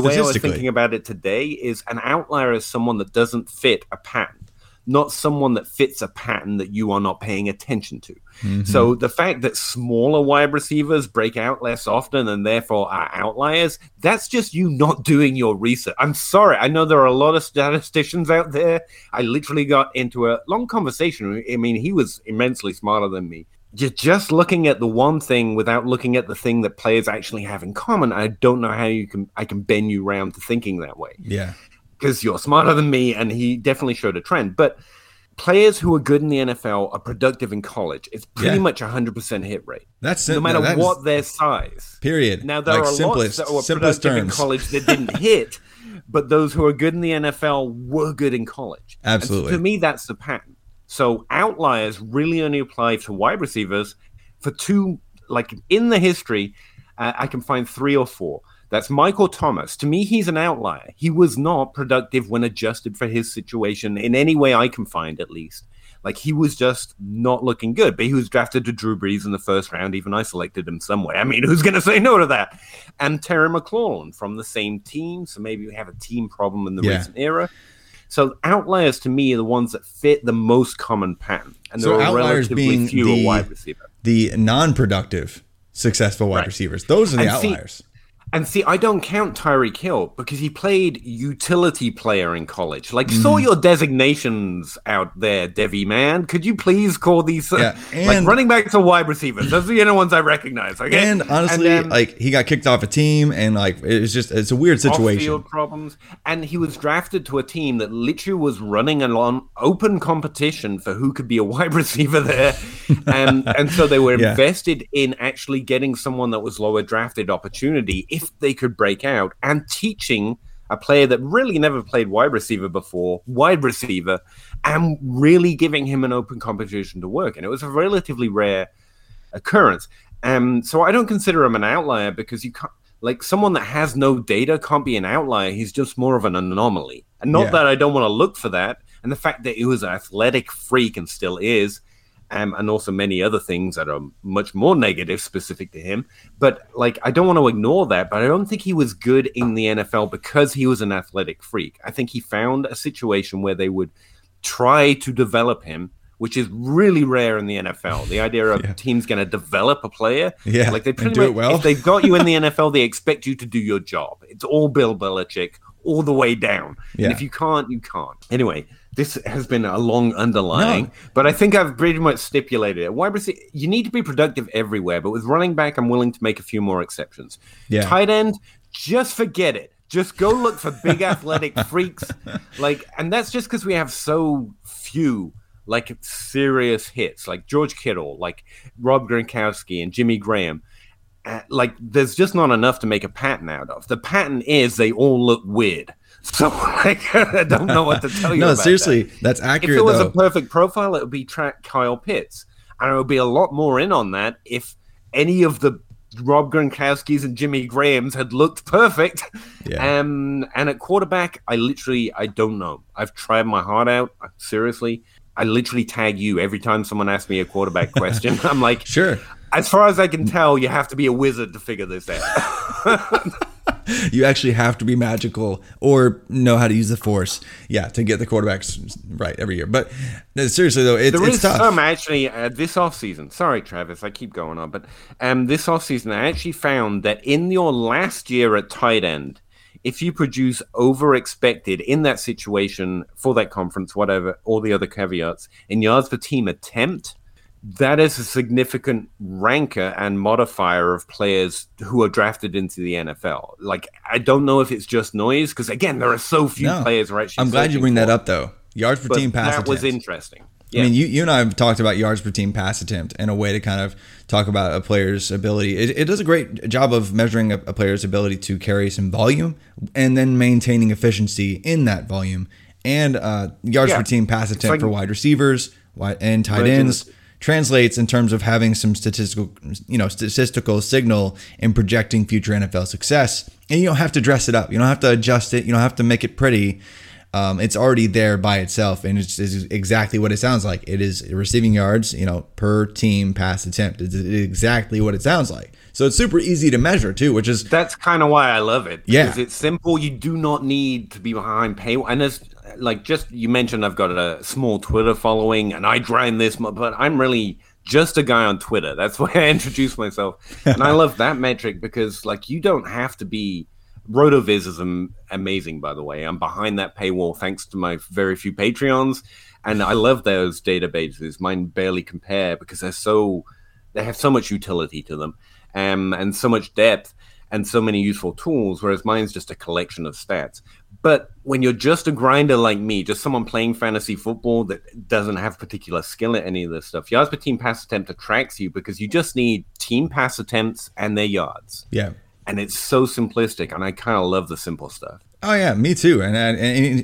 way I was thinking about it today is an outlier is someone that doesn't fit a pattern, not someone that fits a pattern that you are not paying attention to. Mm-hmm. So the fact that smaller wide receivers break out less often and therefore are outliers, that's just you not doing your research. I'm sorry. I know there are a lot of statisticians out there. I literally got into a long conversation. I mean, he was immensely smarter than me. You're just looking at the one thing without looking at the thing that players actually have in common. I don't know how I can bend you around to thinking that way. Yeah. Because you're smarter than me, and he definitely showed a trend. But players who are good in the NFL are productive in college. It's pretty much 100% hit rate. That's it. No matter what their size. Period. Now, there are lots that were productive in college that didn't hit, but those who are good in the NFL were good in college. Absolutely. And to me, that's the pattern. So outliers really only apply to wide receivers for 2, like in the history, I can find 3 or 4. That's Michael Thomas. To me, he's an outlier. He was not productive when adjusted for his situation in any way I can find, at least. Like he was just not looking good, but he was drafted to Drew Brees in the first round. Even I selected him somewhere. I mean, who's going to say no to that? And Terry McLaurin from the same team. So maybe we have a team problem in the recent era. So outliers to me are the ones that fit the most common pattern, and there are relatively fewer wide receivers. The non-productive, successful wide receivers; those are the outliers. And I don't count Tyreek Hill because he played utility player in college. Like, saw your designations out there, Devi man. Could you please call these like running backs or wide receivers? Those are the only ones I recognize. Okay? And honestly, like he got kicked off a team, and like it's a weird situation. Off-field problems, and he was drafted to a team that literally was running along open competition for who could be a wide receiver there, and so they were invested in actually getting someone that was lower drafted opportunity. If they could break out, and teaching a player that really never played wide receiver before, and really giving him an open competition to work. And it was a relatively rare occurrence. So I don't consider him an outlier because you can't, like someone that has no data can't be an outlier. He's just more of an anomaly. And not that I don't want to look for that. And the fact that he was an athletic freak and still is, and also many other things that are much more negative specific to him. But like, I don't want to ignore that, but I don't think he was good in the NFL because he was an athletic freak. I think he found a situation where they would try to develop him, which is really rare in the NFL. The idea of a team's going to develop a player. Yeah, like they pretty much, if they've got you in the NFL, they expect you to do your job. It's all Bill Belichick all the way down. Yeah. And if you can't, you can't. Anyway, this has been a long underlying, but I think I've pretty much stipulated it. Wide receiver, you need to be productive everywhere, but with running back, I'm willing to make a few more exceptions. Yeah. Tight end, just forget it. Just go look for big athletic freaks. Like, and that's just because we have so few like serious hits, like George Kittle, like Rob Gronkowski and Jimmy Graham. Like, there's just not enough to make a pattern out of. The pattern is they all look weird. So, like, I don't know what to tell you. No, about seriously, that. That's accurate. If it was a perfect profile, it would be Kyle Pitts. And I would be a lot more in on that if any of the Rob Gronkowskis and Jimmy Grahams had looked perfect. Yeah. And at quarterback, I don't know. I've tried my heart out. Seriously, I literally tag you every time someone asks me a quarterback question. I'm like, sure. As far as I can tell, you have to be a wizard to figure this out. You actually have to be magical or know how to use the force, to get the quarterbacks right every year. But no, seriously, though, it's tough. There is some, actually, this offseason. Sorry, Travis, I keep going on. But this offseason, I actually found that in your last year at tight end, if you produce over-expected in that situation for that conference, whatever, all the other caveats, in yards per team attempt, that is a significant ranker and modifier of players who are drafted into the NFL. Like, I don't know if it's just noise, because, again, there are so few players who are actually. I'm glad you bring that up, though. Yards per team pass attempt. That was interesting. Yeah. I mean, you and I have talked about yards per team pass attempt and a way to kind of talk about a player's ability. It does a great job of measuring a player's ability to carry some volume and then maintaining efficiency in that volume. And yards per team pass attempt for wide receivers and tight ends translates in terms of having some statistical signal in projecting future NFL success. And you don't have to dress it up. You don't have to adjust it. You don't have to make it pretty. It's already there by itself. And it's exactly what it sounds like. It is receiving yards, per team pass attempt. It's exactly what it sounds like. So it's super easy to measure too, which is. That's kind of why I love it. Yeah. Because it's simple. You do not need to be behind paywall. And there's, like, just you mentioned, I've got a small Twitter following, and I grind this, but I'm really just a guy on Twitter. That's why I introduce myself, and I love that metric because, like, you don't have to be. RotoViz is amazing, by the way. I'm behind that paywall thanks to my very few Patreons, and I love those databases. Mine barely compare because they have so much utility to them, and so much depth, and so many useful tools, whereas mine's just a collection of stats. But when you're just a grinder like me, just someone playing fantasy football that doesn't have particular skill at any of this stuff, yards per team pass attempt attracts you because you just need team pass attempts and their yards. Yeah. And it's so simplistic, and I kind of love the simple stuff. Oh, yeah, me too. And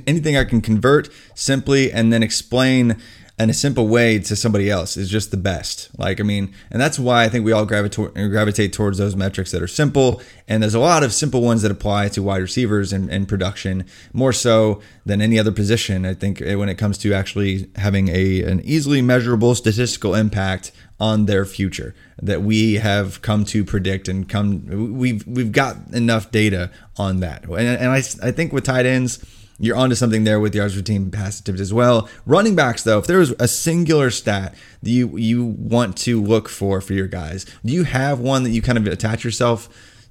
anything I can convert simply and then explain in a simple way to somebody else is just the best. Like, I mean, and that's why I think we all gravitate towards those metrics that are simple. And there's a lot of simple ones that apply to wide receivers and production more so than any other position. I think when it comes to actually having an easily measurable statistical impact on their future that we have come to predict and we've got enough data on that. And I think with tight ends, you're onto something there with yards per team pass attempts as well. Running backs, though, if there was a singular stat that you want to look for your guys, do you have one that you kind of attach yourself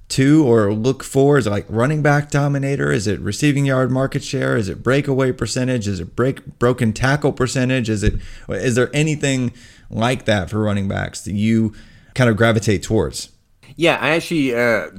to or look for? Is it like running back dominator? Is it receiving yard market share? Is it breakaway percentage? Is it broken tackle percentage? Is there anything like that for running backs that you kind of gravitate towards? Yeah, I actually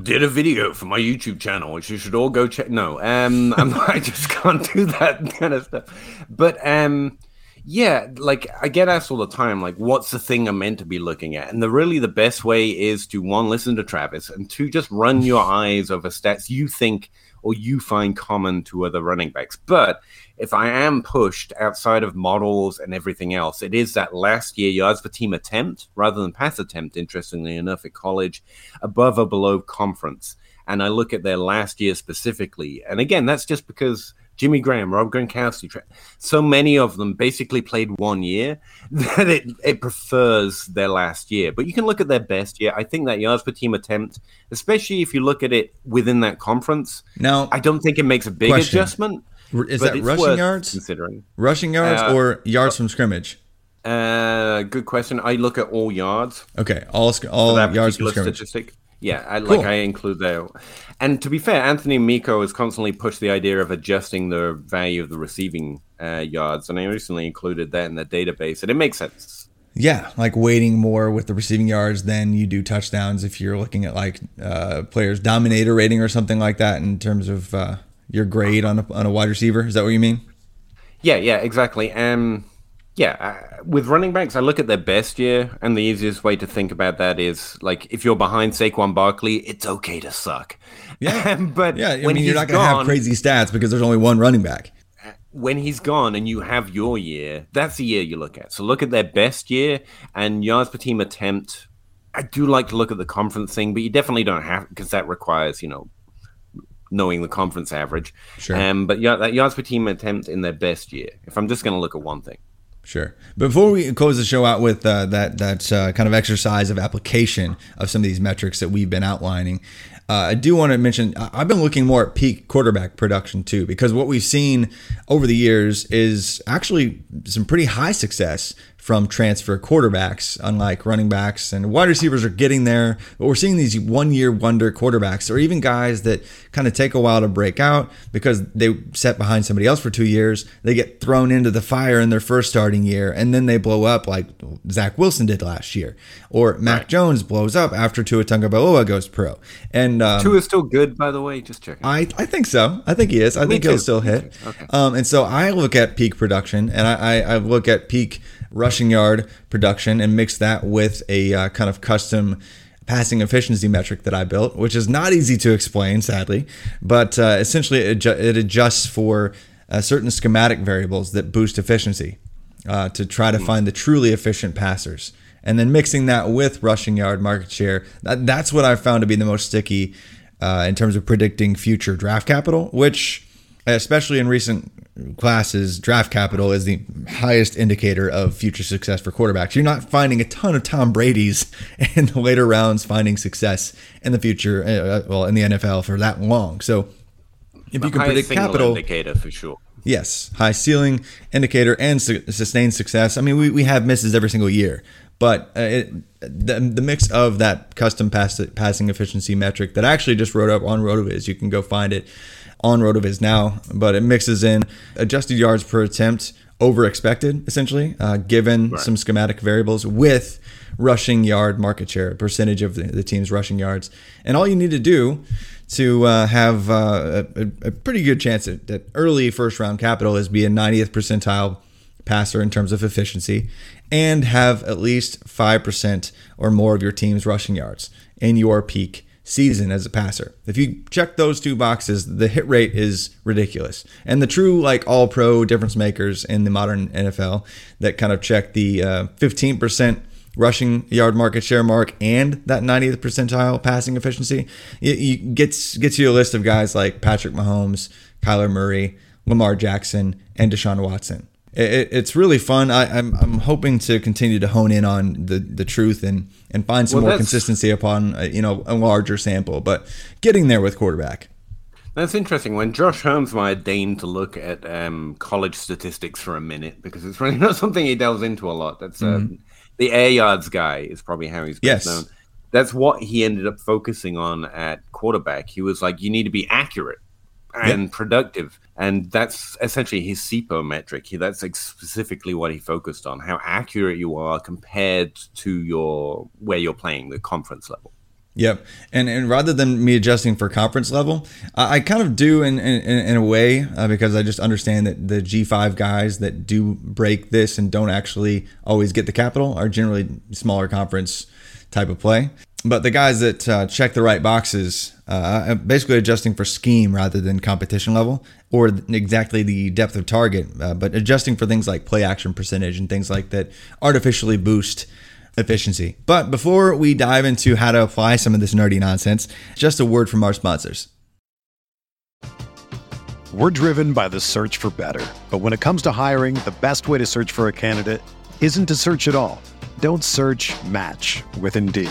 did a video for my YouTube channel, which you should all go check. No, I just can't do that kind of stuff. But like I get asked all the time, like, what's the thing I'm meant to be looking at? And the best way is to, one, listen to Travis, and two, just run your eyes over stats you think or you find common to other running backs. But if I am pushed outside of models and everything else, it is that last year yards per team attempt rather than pass attempt, interestingly enough, at college, above or below conference. and I look at their last year specifically, and again, that's just because Jimmy Graham, Rob Gronkowski, so many of them basically played 1 year that it prefers their last year. But you can look at their best year. I think that yards per team attempt, especially if you look at it within that conference, now, I don't think it makes a big adjustment. Is that rushing yards? Considering rushing yards or yards from scrimmage? Good question. I look at all yards. Okay, all yards from scrimmage. Statistic. Yeah, I include that. And to be fair, Anthony Miko has constantly pushed the idea of adjusting the value of the receiving yards, and I recently included that in the database, and it makes sense. Yeah, like weighting more with the receiving yards than you do touchdowns if you're looking at like players' dominator rating or something like that in terms of your grade on a wide receiver. Is that what you mean? Yeah, exactly. With running backs, I look at their best year, and the easiest way to think about that is, like, if you're behind Saquon Barkley, it's okay to suck. Yeah, but you're not going to have crazy stats because there's only one running back. When he's gone and you have your year, that's the year you look at. So look at their best year and yards per team attempt. I do like to look at the conference thing, but you definitely don't have, because that requires, knowing the conference average. Sure. That yards per team attempt in their best year, if I'm just going to look at one thing. Sure. Before we close the show out with that kind of exercise of application of some of these metrics that we've been outlining, I do want to mention I've been looking more at peak quarterback production too, because what we've seen over the years is actually some pretty high success from transfer quarterbacks, unlike running backs, and wide receivers are getting there. But we're seeing these one-year wonder quarterbacks, or even guys that kind of take a while to break out because they sat behind somebody else for 2 years. They get thrown into the fire in their first starting year, and then they blow up like Zach Wilson did last year. Or Mac Jones blows up after Tua Tagovailoa goes pro. And Tua is still good, by the way, just checking. I think so. I think he is. I think he'll still hit. Okay. And so I look at peak production, and I look at peak rushing yard production and mix that with a kind of custom passing efficiency metric that I built, which is not easy to explain, sadly, but essentially it adjusts for certain schematic variables that boost efficiency to try to find the truly efficient passers. And then mixing that with rushing yard market share, that's what I found to be the most sticky in terms of predicting future draft capital, which, especially in recent classes, draft capital is the highest indicator of future success for quarterbacks. You're not finding a ton of Tom Brady's in the later rounds finding success in the future, in the NFL for that long. So if you can predict capital, indicator for sure. Yes, high ceiling indicator and sustained success. I mean, we have misses every single year, but the mix of that custom passing efficiency metric that I actually just wrote up on RotoViz, you can go find it on RotoViz now, but it mixes in adjusted yards per attempt over expected, essentially, given some schematic variables with rushing yard market share, percentage of the team's rushing yards. And all you need to do to have a pretty good chance at early first round capital is be a 90th percentile passer in terms of efficiency and have at least 5% or more of your team's rushing yards in your peak season as a passer. If you check those two boxes, the hit rate is ridiculous. And the true like all pro difference makers in the modern NFL that kind of check the 15% rushing yard market share mark and that 90th percentile passing efficiency, it gets you a list of guys like Patrick Mahomes, Kyler Murray, Lamar Jackson, and Deshaun Watson. It's really fun. I'm hoping to continue to hone in on the truth and find some more consistency upon a larger sample, but getting there with quarterback. That's interesting. When Josh Hermsmeyer deigned to look at college statistics for a minute, because it's really not something he delves into a lot. That's the air yards guy is probably how he's best known. That's what he ended up focusing on at quarterback. He was like, you need to be accurate and productive. And that's essentially his SEPO metric. That's specifically what he focused on, how accurate you are compared to where you're playing, the conference level. Yep. And rather than me adjusting for conference level, I kind of do in a way because I just understand that the G5 guys that do break this and don't actually always get the capital are generally smaller conference type of play. But the guys that check the right boxes, basically adjusting for scheme rather than competition level or exactly the depth of target, but adjusting for things like play action percentage and things like that artificially boost efficiency. But before we dive into how to apply some of this nerdy nonsense, just a word from our sponsors. We're driven by the search for better. But when it comes to hiring, the best way to search for a candidate isn't to search at all. Don't search, match with Indeed.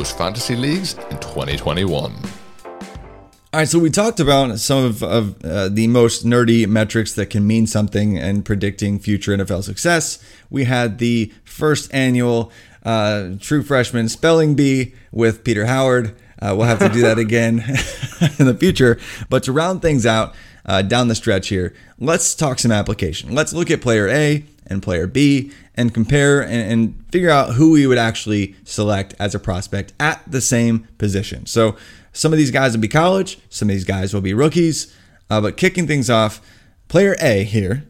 fantasy leagues in 2021. All right, so we talked about some of the most nerdy metrics that can mean something in predicting future NFL success. We had the first annual True Freshman Spelling Bee with Peter Howard. We'll have to do that again in the future. But to round things out down the stretch here, let's talk some application. Let's look at player A and player B and compare and figure out who we would actually select as a prospect at the same position. So some of these guys will be college, some of these guys will be rookies, but kicking things off, player A here,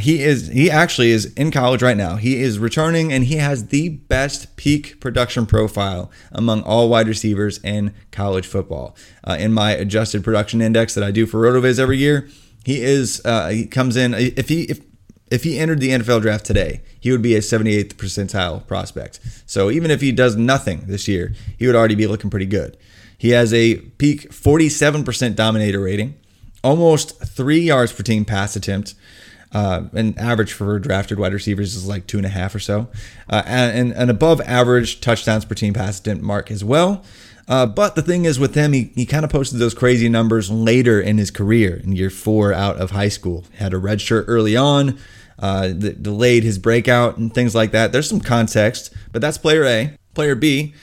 he actually is in college right now. He is returning and he has the best peak production profile among all wide receivers in college football. In my adjusted production index that I do for RotoViz every year, he comes in if he entered the NFL draft today, he would be a 78th percentile prospect. So even if he does nothing this year, he would already be looking pretty good. He has a peak 47% dominator rating, almost 3 yards per team pass attempt. An average for drafted wide receivers is like 2.5 or so. And an above average touchdowns per team pass attempt mark as well. But the thing is with him, he kind of posted those crazy numbers later in his career, in year 4 out of high school. Had a red shirt early on, that delayed his breakout and things like that. There's some context, but that's player A. Player B,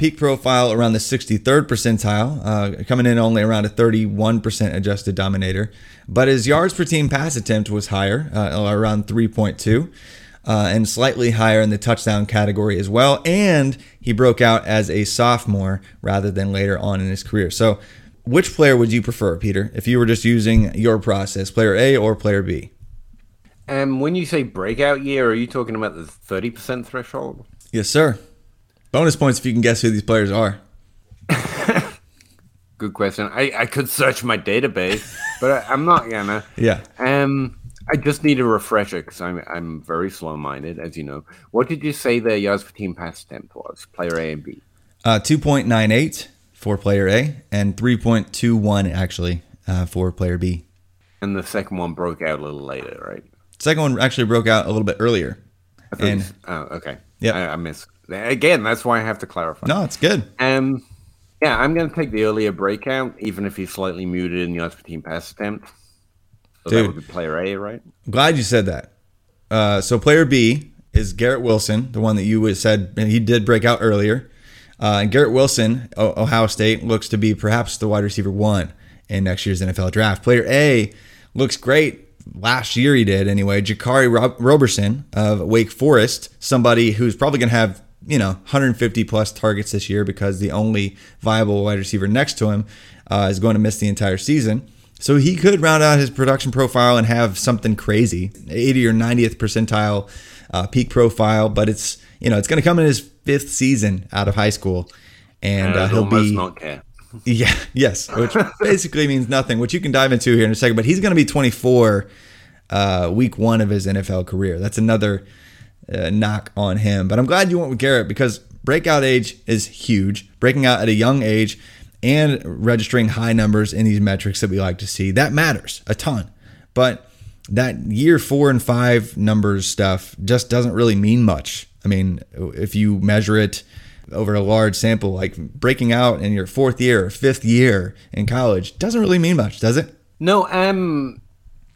peak profile around the 63rd percentile, coming in only around a 31% adjusted dominator. But his yards per team pass attempt was higher, around 3.2. And slightly higher in the touchdown category as well. And he broke out as a sophomore rather than later on in his career. So which player would you prefer, Peter, if you were just using your process, player A or player B? When you say breakout year, are you talking about the 30% threshold? Yes, sir. Bonus points if you can guess who these players are. Good question. I could search my database, but I'm not gonna. Yeah. I just need a refresher because I'm very slow-minded, as you know. What did you say their yards per team pass attempt was, player A and B? 2.98 for player A and 3.21, actually, for player B. And the second one broke out a little later, right? Second one actually broke out a little bit earlier. Okay. Yeah, I missed. Again, that's why I have to clarify. No, it's good. Yeah, I'm going to take the earlier breakout, even if he's slightly muted in yards per team pass attempt. So that would be player A, right? Glad you said that. So player B is Garrett Wilson, the one that you said he did break out earlier. And Garrett Wilson, Ohio State, looks to be perhaps the wide receiver one in next year's NFL draft. Player A looks great. Last year he did anyway. Jakari Roberson of Wake Forest, somebody who's probably going to have, 150 plus targets this year because the only viable wide receiver next to him is going to miss the entire season. So he could round out his production profile and have something crazy, 80 or 90th percentile peak profile. But it's, it's going to come in his fifth season out of high school, and he'll be not care. Yeah, yes, which basically means nothing, which you can dive into here in a second. But he's going to be 24 week one of his NFL career. That's another knock on him. But I'm glad you went with Garrett because breakout age is huge. Breaking out at a young age and registering high numbers in these metrics that we like to see, that matters a ton. But that year 4 and 5 numbers stuff just doesn't really mean much. I mean, if you measure it over a large sample, like breaking out in your fourth year or fifth year in college doesn't really mean much, does it? No,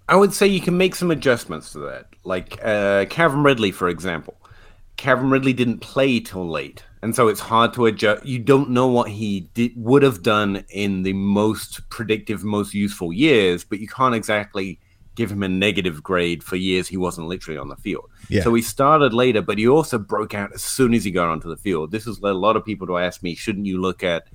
I would say you can make some adjustments to that. Like Calvin Ridley, for example. Calvin Ridley didn't play till late, and so it's hard to adjust. You don't know what he would have done in the most predictive, most useful years, but you can't exactly give him a negative grade for years he wasn't literally on the field. Yeah. So he started later, but he also broke out as soon as he got onto the field. This has led a lot of people to ask me, shouldn't you look at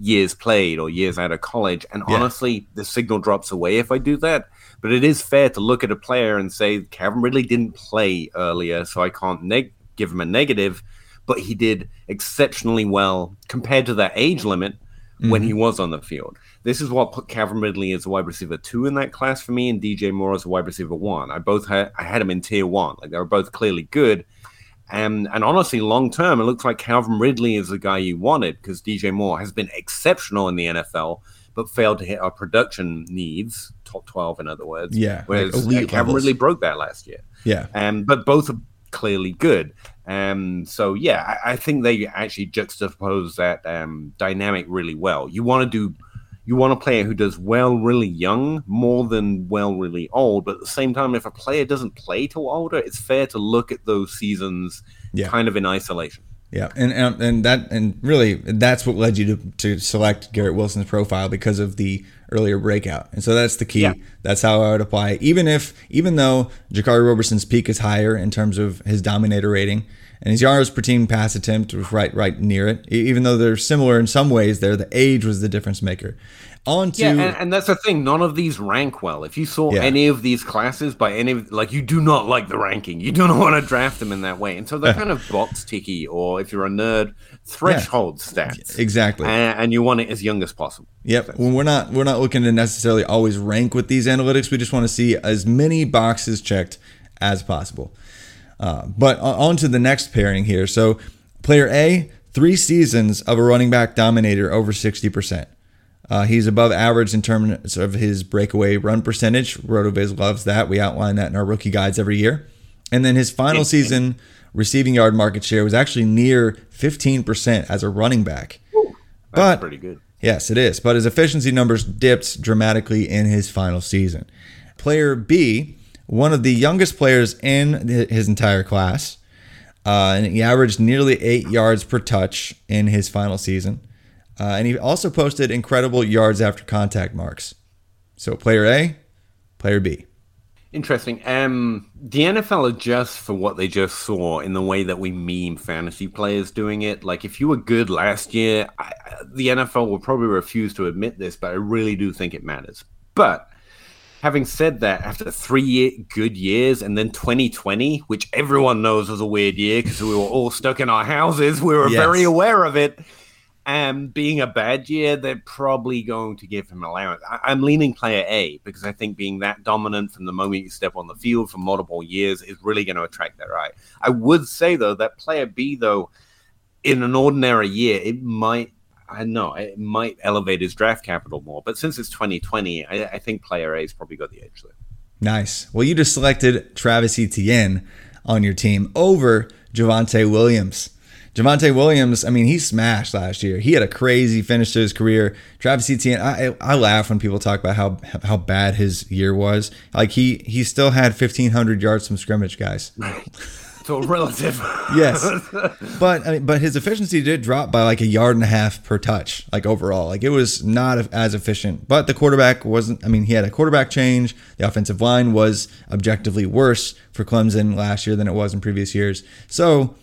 years played or years out of college? And honestly, the signal drops away if I do that. But it is fair to look at a player and say, Calvin Ridley didn't play earlier, so I can't give him a negative, but he did exceptionally well compared to that age limit when he was on the field. This is what put Calvin Ridley as a wide receiver 2 in that class for me, and DJ Moore as a wide receiver 1. I had him in tier 1. Like, they were both clearly good. And honestly, long term, it looks like Calvin Ridley is the guy you wanted because DJ Moore has been exceptional in the NFL, but failed to hit our production needs, top 12, in other words. Yeah. Whereas Calvin Ridley broke that last year. Yeah. But both are clearly good. So I think they actually juxtapose that dynamic really well. You want a player who does well really young more than well really old. But at the same time, if a player doesn't play till older, it's fair to look at those seasons kind of in isolation. Yeah, and really that's what led you to select Garrett Wilson's profile because of the earlier breakout. And so that's the key. Yeah. That's how I would apply it. Even though Jakari Roberson's peak is higher in terms of his dominator rating, and his yards per team pass attempt was right near it. Even though they're similar in some ways there, the age was the difference maker. And that's the thing. None of these rank well. If you saw any of these classes by you do not like the ranking. You do not want to draft them in that way. And so they're kind of box ticky, or if you're a nerd, threshold stats. Exactly. And you want it as young as possible. Yep. Well, we're not looking to necessarily always rank with these analytics. We just want to see as many boxes checked as possible. But on to the next pairing here. So player A, 3 seasons of a running back dominator over 60%. He's above average in terms of his breakaway run percentage. RotoViz loves that. We outline that in our rookie guides every year. And then his final season receiving yard market share was actually near 15% as a running back. Ooh, that's pretty good. Yes, it is. But his efficiency numbers dipped dramatically in his final season. Player B, one of the youngest players in his entire class. And he averaged nearly 8 yards per touch in his final season. And he also posted incredible yards after contact marks. So player A, player B. Interesting. The NFL adjusts for what they just saw in the way that we meme fantasy players doing it. Like, if you were good last year, the NFL will probably refuse to admit this, but I really do think it matters. But having said that, after 3 good years and then 2020, which everyone knows was a weird year because we were all stuck in our houses, we were very aware of it. Being a bad year, they're probably going to give him allowance. I'm leaning player A because I think being that dominant from the moment you step on the field for multiple years is really going to attract their eye. I would say, though, that player B, though, in an ordinary year, it might elevate his draft capital more. But since it's 2020, I think player A's probably got the edge there. Nice. Well, you just selected Travis Etienne on your team over Javonte Williams. Javonte Williams, I mean, he smashed last year. He had a crazy finish to his career. Travis Etienne, I laugh when people talk about how bad his year was. Like, he still had 1,500 yards from scrimmage, guys. So relative. Yes. But his efficiency did drop by like a yard and a half per touch, like overall. Like, it was not as efficient. But the quarterback wasn't, I mean, he had a quarterback change. The offensive line was objectively worse for Clemson last year than it was in previous years. So,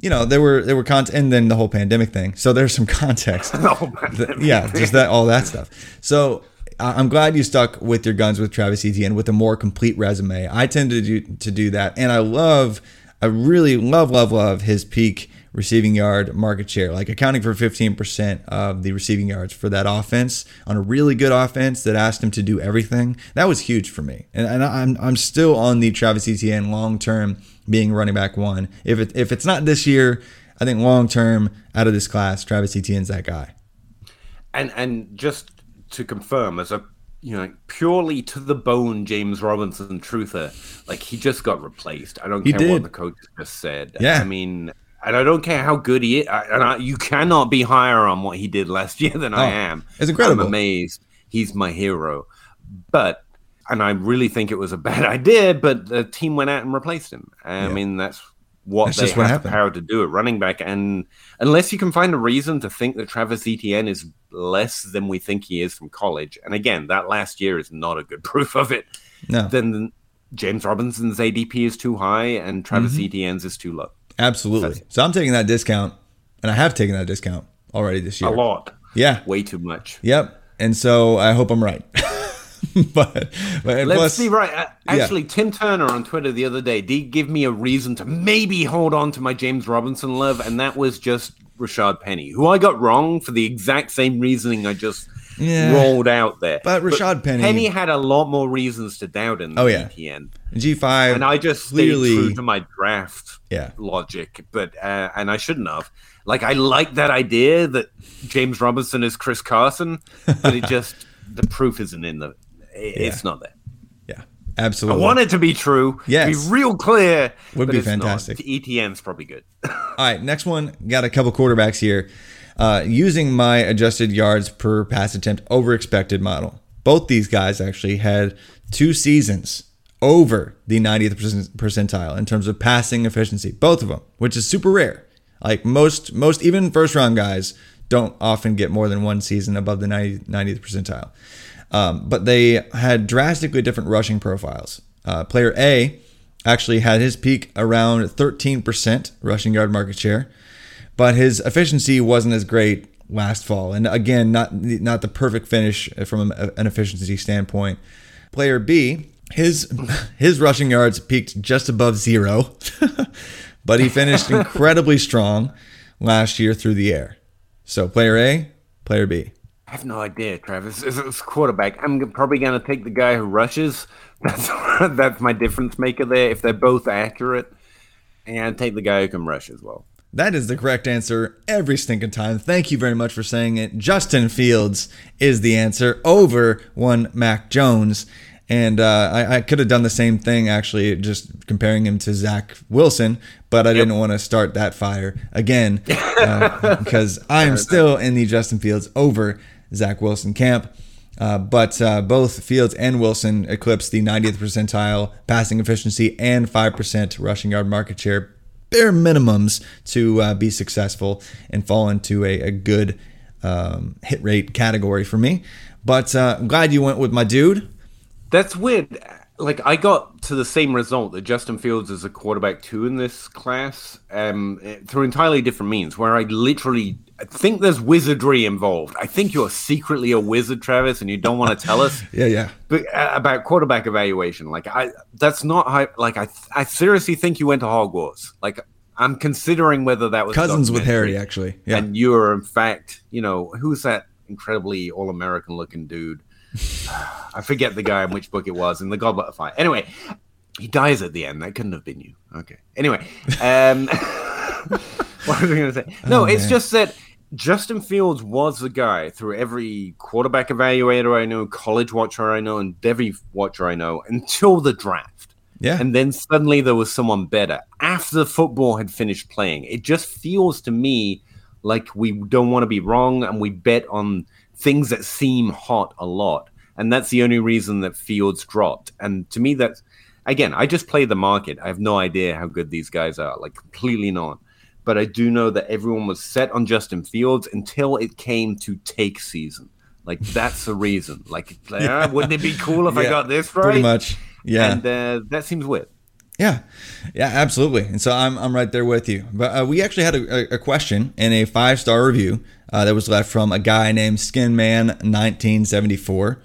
you know, there were and then the whole pandemic thing. So there's some context. Yeah, just that, all that stuff. So I'm glad you stuck with your guns with Travis Etienne with a more complete resume. I tend to do that, and I really love his peak receiving yard market share, like accounting for 15% of the receiving yards for that offense on a really good offense that asked him to do everything. That was huge for me, and I'm still on the Travis Etienne long term being running back one. If it's not this year, I think long term out of this class, Travis Etienne's that guy. And just to confirm, as a purely to the bone James Robinson truther, like, he just got replaced. I don't care what the coach just said. Yeah. I mean, and I don't care how good he is. You cannot be higher on what he did last year than I am. It's incredible. I'm amazed. He's my hero. But, and I really think it was a bad idea, but the team went out and replaced him. I mean, that's what the power to do at running back. And unless you can find a reason to think that Travis Etienne is less than we think he is from college, and again, that last year is not a good proof of it, then James Robinson's ADP is too high and Travis Etienne's is too low. Absolutely. So I'm taking that discount, and I have taken that discount already this year. A lot. Yeah. Way too much. Yep. And so I hope I'm right. But let's see, right? Actually, yeah. Tim Turner on Twitter the other day did give me a reason to maybe hold on to my James Robinson love, and that was just Rashad Penny, who I got wrong for the exact same reasoning I just rolled out there. But Rashad Penny had a lot more reasons to doubt in the ETN. G5, and I just clearly stayed true to my draft logic, but and I shouldn't have. Like, I like that idea that James Robinson is Chris Carson, but it just the proof isn't in the. It's not there. Yeah, absolutely. I want it to be true. Yes. To be real clear. Would be fantastic. ETN's probably good. All right, next one. Got a couple quarterbacks here. Using my adjusted yards per pass attempt over expected model. Both these guys actually had two seasons over the 90th percentile in terms of passing efficiency. Both of them, which is super rare. Like, most even first-round guys don't often get more than one season above the 90th percentile. But they had drastically different rushing profiles. Player A actually had his peak around 13% rushing yard market share, but his efficiency wasn't as great last fall. And again, not the perfect finish from an efficiency standpoint. Player B, his rushing yards peaked just above zero, but he finished incredibly strong last year through the air. So player A, player B. I have no idea, Travis. It's quarterback. I'm probably going to take the guy who rushes. That's my difference maker there. If they're both accurate, and take the guy who can rush as well. That is the correct answer every stinking time. Thank you very much for saying it. Justin Fields is the answer over one Mac Jones. And I could have done the same thing, actually, just comparing him to Zach Wilson, but I didn't want to start that fire again because I'm still in the Justin Fields over Zach Wilson camp, but both Fields and Wilson eclipsed the 90th percentile passing efficiency and 5% rushing yard market share, bare minimums to be successful and fall into a good hit rate category for me. But I'm glad you went with my dude. That's weird. Like, I got to the same result that Justin Fields is a quarterback two in this class through entirely different means, where I think there's wizardry involved. I think you're secretly a wizard, Travis, and you don't want to tell us. But about quarterback evaluation, like, that's not how. Like, I seriously think you went to Hogwarts. Like, I'm considering whether that was cousins with Harry, actually. Yeah, and you are in fact, who's that incredibly all-American looking dude? I forget the guy in which book it was, in the Goblet of Fire. Anyway, he dies at the end. That couldn't have been you. Okay. Anyway, what was I going to say? No, it's just that Justin Fields was the guy through every quarterback evaluator I know, college watcher I know, and Devi watcher I know until the draft. Yeah. And then suddenly there was someone better after football had finished playing. It just feels to me like we don't want to be wrong and we bet on things that seem hot a lot. And that's the only reason that Fields dropped. And to me, that's, again, I just play the market. I have no idea how good these guys are, like completely not. But I do know that everyone was set on Justin Fields until it came to take season. Like, that's the reason. Like, yeah. Wouldn't it be cool if I got this right? Pretty much. Yeah. And that seems weird. Yeah. Yeah, absolutely. And so I'm right there with you. But we actually had a question in a 5-star review that was left from a guy named Skinman1974.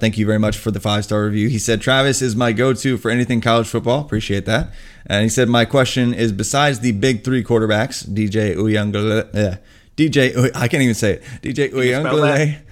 Thank you very much for the 5-star review. He said, Travis is my go-to for anything college football. Appreciate that. And he said, my question is, besides the big three quarterbacks, D.J. Uiagalelei, I can't even say it. D.J. Uiagalelei,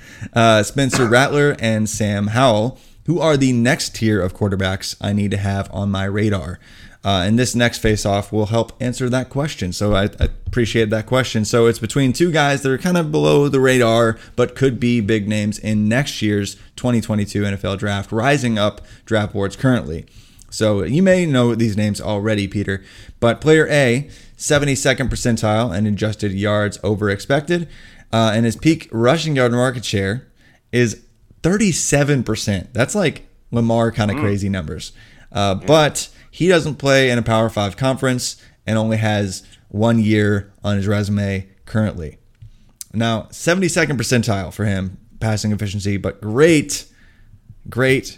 Spencer Rattler, and Sam Howell, who are the next tier of quarterbacks I need to have on my radar? And this next face-off will help answer that question. So I appreciate that question. So it's between two guys that are kind of below the radar, but could be big names in next year's 2022 NFL draft, rising up draft boards currently. So you may know these names already, Peter, but player A, 72nd percentile and adjusted yards over expected, and his peak rushing yard market share is 37%. That's like Lamar kind of crazy numbers. But he doesn't play in a Power 5 conference and only has 1 year on his resume currently. Now, 72nd percentile for him, passing efficiency, but great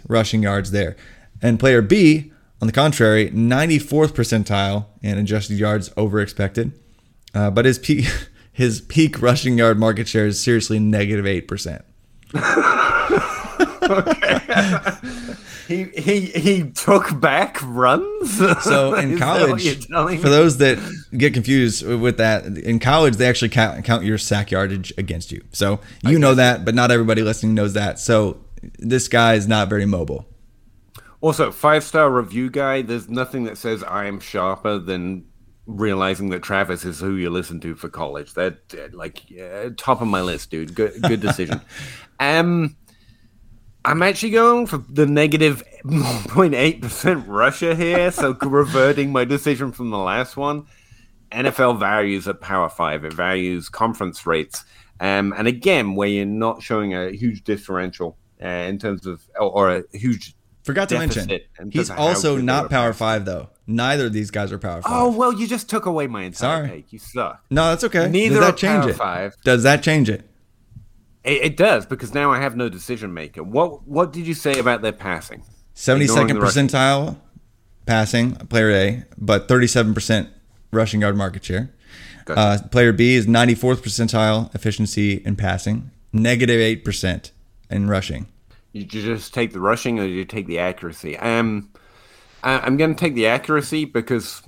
rushing yards there. And player B, on the contrary, 94th percentile in adjusted yards over expected. But his peak rushing yard market share is seriously negative -8%. Okay. He took back runs. So in college, for those that get confused with that, in college they actually count your sack yardage against you. So you know that, but not everybody listening knows that. So this guy is not very mobile. Also, 5-star review guy, there's nothing that says I am sharper than realizing that Travis is who you listen to for college. That top of my list, dude. Good decision. I'm actually going for the negative 0.8% Russia here, so reverting my decision from the last one. NFL values at Power 5. It values conference rates. And again, where you're not showing a huge differential in terms of – or a huge Forgot to mention, he's also not Power 5, though. Neither of these guys are Power 5. Oh, well, you just took away my entire take. You suck. No, that's okay. Neither are Power 5. Does that change it? It does, because now I have no decision maker. What did you say about their passing? 72nd percentile passing, player A, but 37% rushing yard market share. Gotcha. Player B is 94th percentile efficiency in passing, negative -8% in rushing. Did you just take the rushing or did you take the accuracy? I'm going to take the accuracy because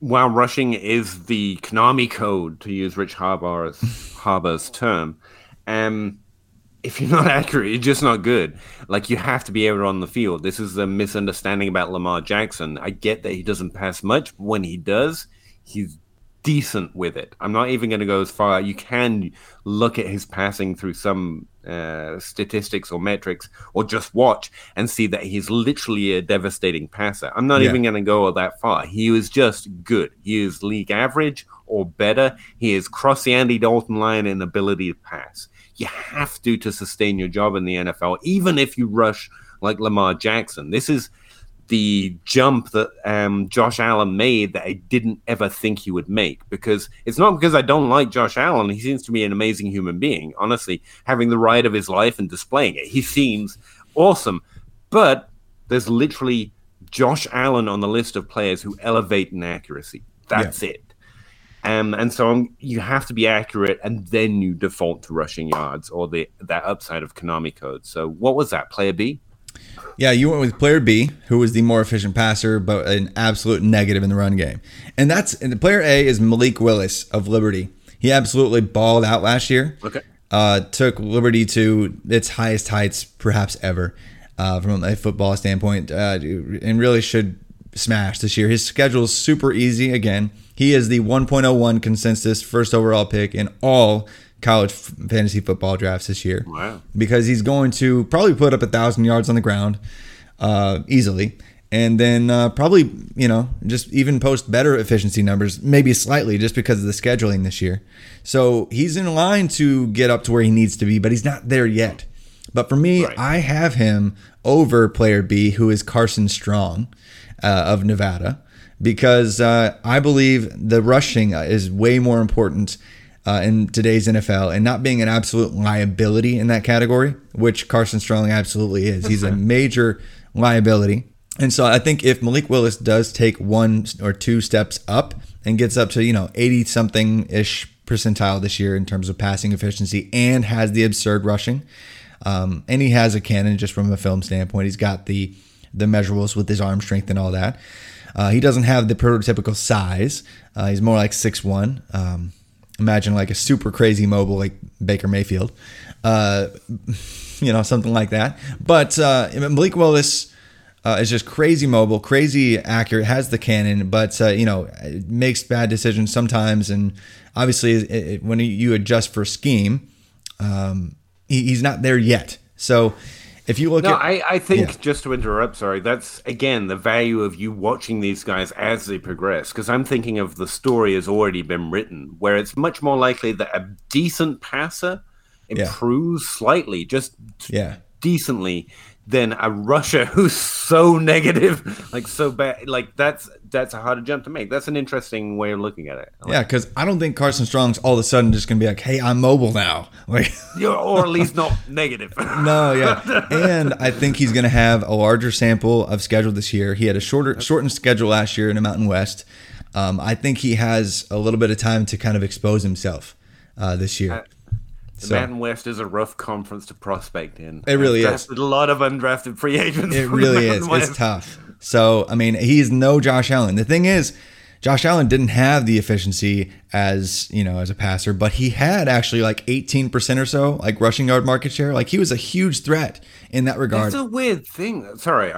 while rushing is the Konami code, to use Rich Harbaugh's term, if you're not accurate, you're just not good. Like, you have to be able to on the field. This is the misunderstanding about Lamar Jackson. I get that he doesn't pass much, but when he does, he's decent with it. I'm not even going to go as far. You can look at his passing through some statistics or metrics, or just watch and see that he's literally a devastating passer. I'm not even going to go that far. He was just good. He is league average or better. He is cross the Andy Dalton line in ability to pass. You have to sustain your job in the NFL, even if you rush like Lamar Jackson. This is the jump that Josh Allen made that I didn't ever think he would make, because it's not because I don't like Josh Allen. He seems to be an amazing human being, honestly, having the ride of his life and displaying it. He seems awesome, but there's literally Josh Allen on the list of players who elevate in accuracy. That's it. And so you have to be accurate, and then you default to rushing yards or that upside of Konami code. So what was that, player B? Yeah, you went with player B, who was the more efficient passer, but an absolute negative in the run game. And player A is Malik Willis of Liberty. He absolutely balled out last year. Okay. Took Liberty to its highest heights perhaps ever from a football standpoint, and really should smash this year. His schedule is super easy again. He is the 1.01 consensus first overall pick in all college fantasy football drafts this year. Wow. Because he's going to probably put up 1,000 yards on the ground easily. And then probably, you know, just even post better efficiency numbers, maybe slightly, just because of the scheduling this year. So he's in line to get up to where he needs to be, but he's not there yet. But for me, right, I have him over player B, who is Carson Strong of Nevada, because I believe the rushing is way more important in today's NFL, and not being an absolute liability in that category, which Carson Strong absolutely is. He's a major liability. And so I think if Malik Willis does take one or two steps up and gets up to, you know, 80-something-ish percentile this year in terms of passing efficiency, and has the absurd rushing, and he has a cannon just from a film standpoint. He's got the measurables with his arm strength and all that. He doesn't have the prototypical size. He's more like 6'1". Imagine like a super crazy mobile like Baker Mayfield, you know, something like that. But Malik Willis... It's just crazy mobile, crazy accurate, has the cannon, but, you know, it makes bad decisions sometimes. And obviously, when you adjust for scheme, he's not there yet. So if you look I think, just to interrupt, sorry, that's, again, the value of you watching these guys as they progress, because I'm thinking of the story has already been written, where it's much more likely that a decent passer improves slightly, just decently, than a rusher who's so negative, like so bad. Like that's a harder jump to make. That's an interesting way of looking at it. Like, yeah, because I don't think Carson Strong's all of a sudden just gonna be like, "Hey, I'm mobile now," like, or at least not negative. No, yeah, and I think he's gonna have a larger sample of schedule this year. He had a shortened schedule last year in the Mountain West. I think he has a little bit of time to kind of expose himself this year. The Mountain West is a rough conference to prospect in. It really is. A lot of undrafted free agents. It really is. It's tough. So, I mean, he's no Josh Allen. The thing is, Josh Allen didn't have the efficiency as, you know, as a passer, but he had actually like 18% or so, like rushing yard market share. Like he was a huge threat in that regard. It's a weird thing. Sorry,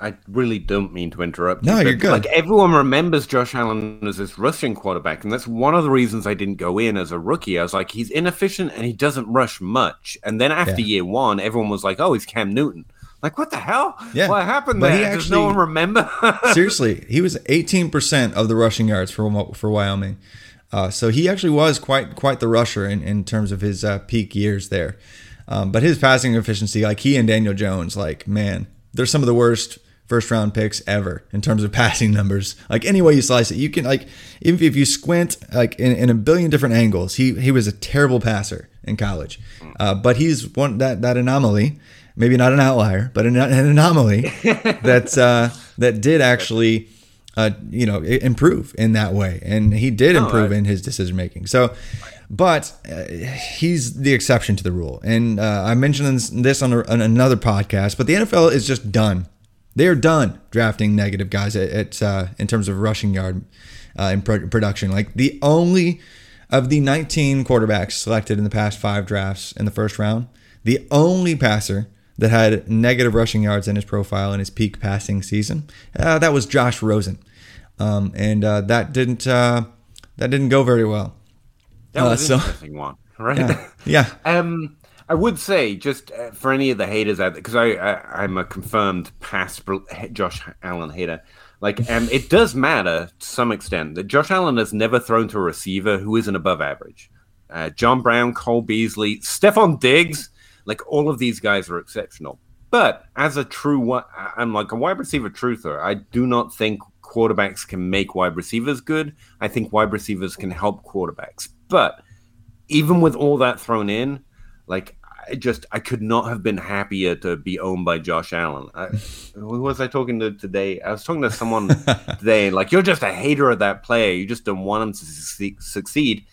I really don't mean to interrupt. No, you're good. Like everyone remembers Josh Allen as this rushing quarterback, and that's one of the reasons I didn't go in as a rookie. I was like, he's inefficient and he doesn't rush much. And then after year one, everyone was like, oh, he's Cam Newton. Like, what the hell? Yeah. What happened there? Does no one remember? Seriously, he was 18% of the rushing yards for Wyoming. So he actually was quite the rusher in terms of his peak years there. But his passing efficiency, like he and Daniel Jones, like, man, they're some of the worst first-round picks ever in terms of passing numbers. Like, any way you slice it, you can, like, if you squint, like, in a billion different angles, he was a terrible passer in college. But he's one that anomaly, maybe not an outlier, but an anomaly that did actually, you know, improve in that way. And he did improve in his decision-making. So, but he's the exception to the rule. And I mentioned this on another podcast, but the NFL is just done. They're done drafting negative guys in terms of rushing yard in production. Like the only of the 19 quarterbacks selected in the past 5 drafts in the first round, the only passer that had negative rushing yards in his profile in his peak passing season, that was Josh Rosen, and that didn't go very well. That was an interesting one, right? Yeah. I would say, just for any of the haters out there, because I'm a confirmed past Josh Allen hater, like it does matter to some extent that Josh Allen has never thrown to a receiver who isn't above average. John Brown, Cole Beasley, Stephon Diggs, like all of these guys are exceptional. But as a true one, I'm like a wide receiver truther. I do not think quarterbacks can make wide receivers good. I think wide receivers can help quarterbacks. But even with all that thrown in, like, I could not have been happier to be owned by Josh Allen. Who was I talking to today? I was talking to someone today, like, you're just a hater of that player. You just don't want him to succeed.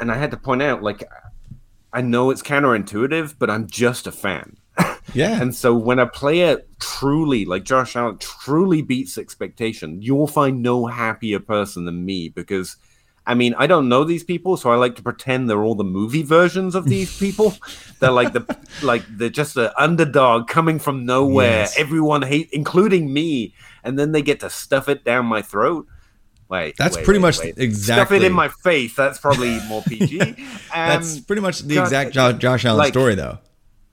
And I had to point out, like, I know it's counterintuitive, but I'm just a fan. Yeah. And so when a player truly, like Josh Allen, truly beats expectation, you will find no happier person than me, because I mean, I don't know these people, so I like to pretend they're all the movie versions of these people. They're like they're just the underdog coming from nowhere. Yes. Everyone hates, including me, and then they get to stuff it down my throat. Exactly. Stuff it in my face. That's probably more PG. That's pretty much the exact Josh Allen story, though.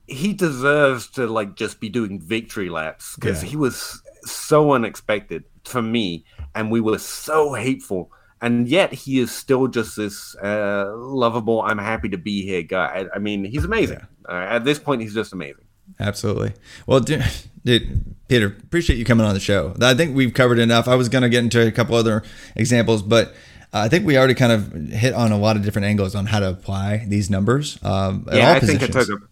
He deserves to like just be doing victory laps because he was so unexpected for me, and we were so hateful. And yet he is still just this lovable, I'm happy to be here guy. I mean, he's amazing. Yeah. At this point, he's just amazing. Absolutely. Well, dude, Peter, appreciate you coming on the show. I think we've covered enough. I was going to get into a couple other examples, but I think we already kind of hit on a lot of different angles on how to apply these numbers. At all positions. Think it took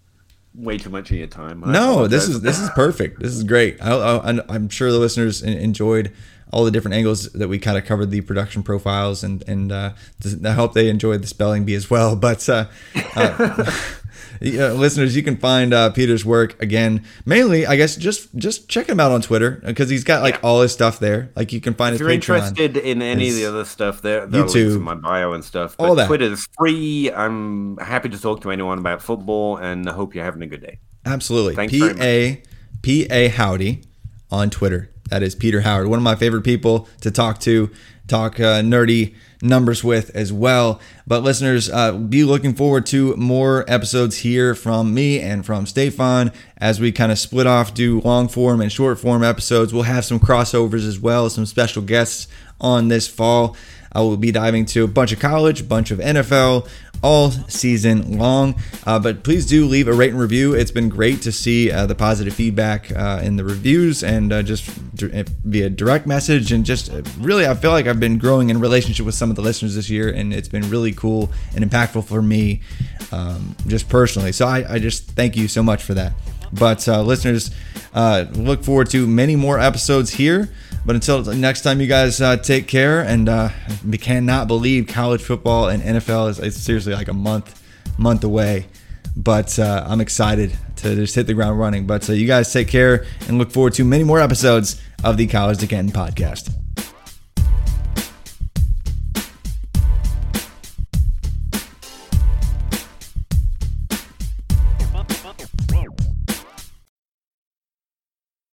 way too much of your time. No, this is perfect. This is great. I'm sure the listeners enjoyed all the different angles that we kind of covered, the production profiles, and I hope they enjoyed the spelling bee as well. But listeners, you can find Peter's work again, mainly, I guess, just check him out on Twitter, because he's got all his stuff there. Like, you can find his Patreon. If you're interested in any of the other stuff there, YouTube, my bio and stuff. But all that. Twitter is free. I'm happy to talk to anyone about football, and I hope you're having a good day. Absolutely. Thanks very much. P.A. Howdy on Twitter. That is Peter Howard, one of my favorite people to talk nerdy numbers with as well. But listeners, be looking forward to more episodes here from me and from Stefan as we kind of split off, do long form and short form episodes. We'll have some crossovers as well, some special guests on this fall. I will be diving to a bunch of college, a bunch of NFL, all season long. But please do leave a rate and review. It's been great to see the positive feedback in the reviews, and just via direct message. And just really, I feel like I've been growing in relationship with some of the listeners this year, and it's been really cool and impactful for me just personally. So I just thank you so much for that. But listeners, look forward to many more episodes here. But until next time, you guys take care. And we cannot believe college football and NFL is seriously like a month away. But I'm excited to just hit the ground running. But you guys take care and look forward to many more episodes of the College to Canton podcast.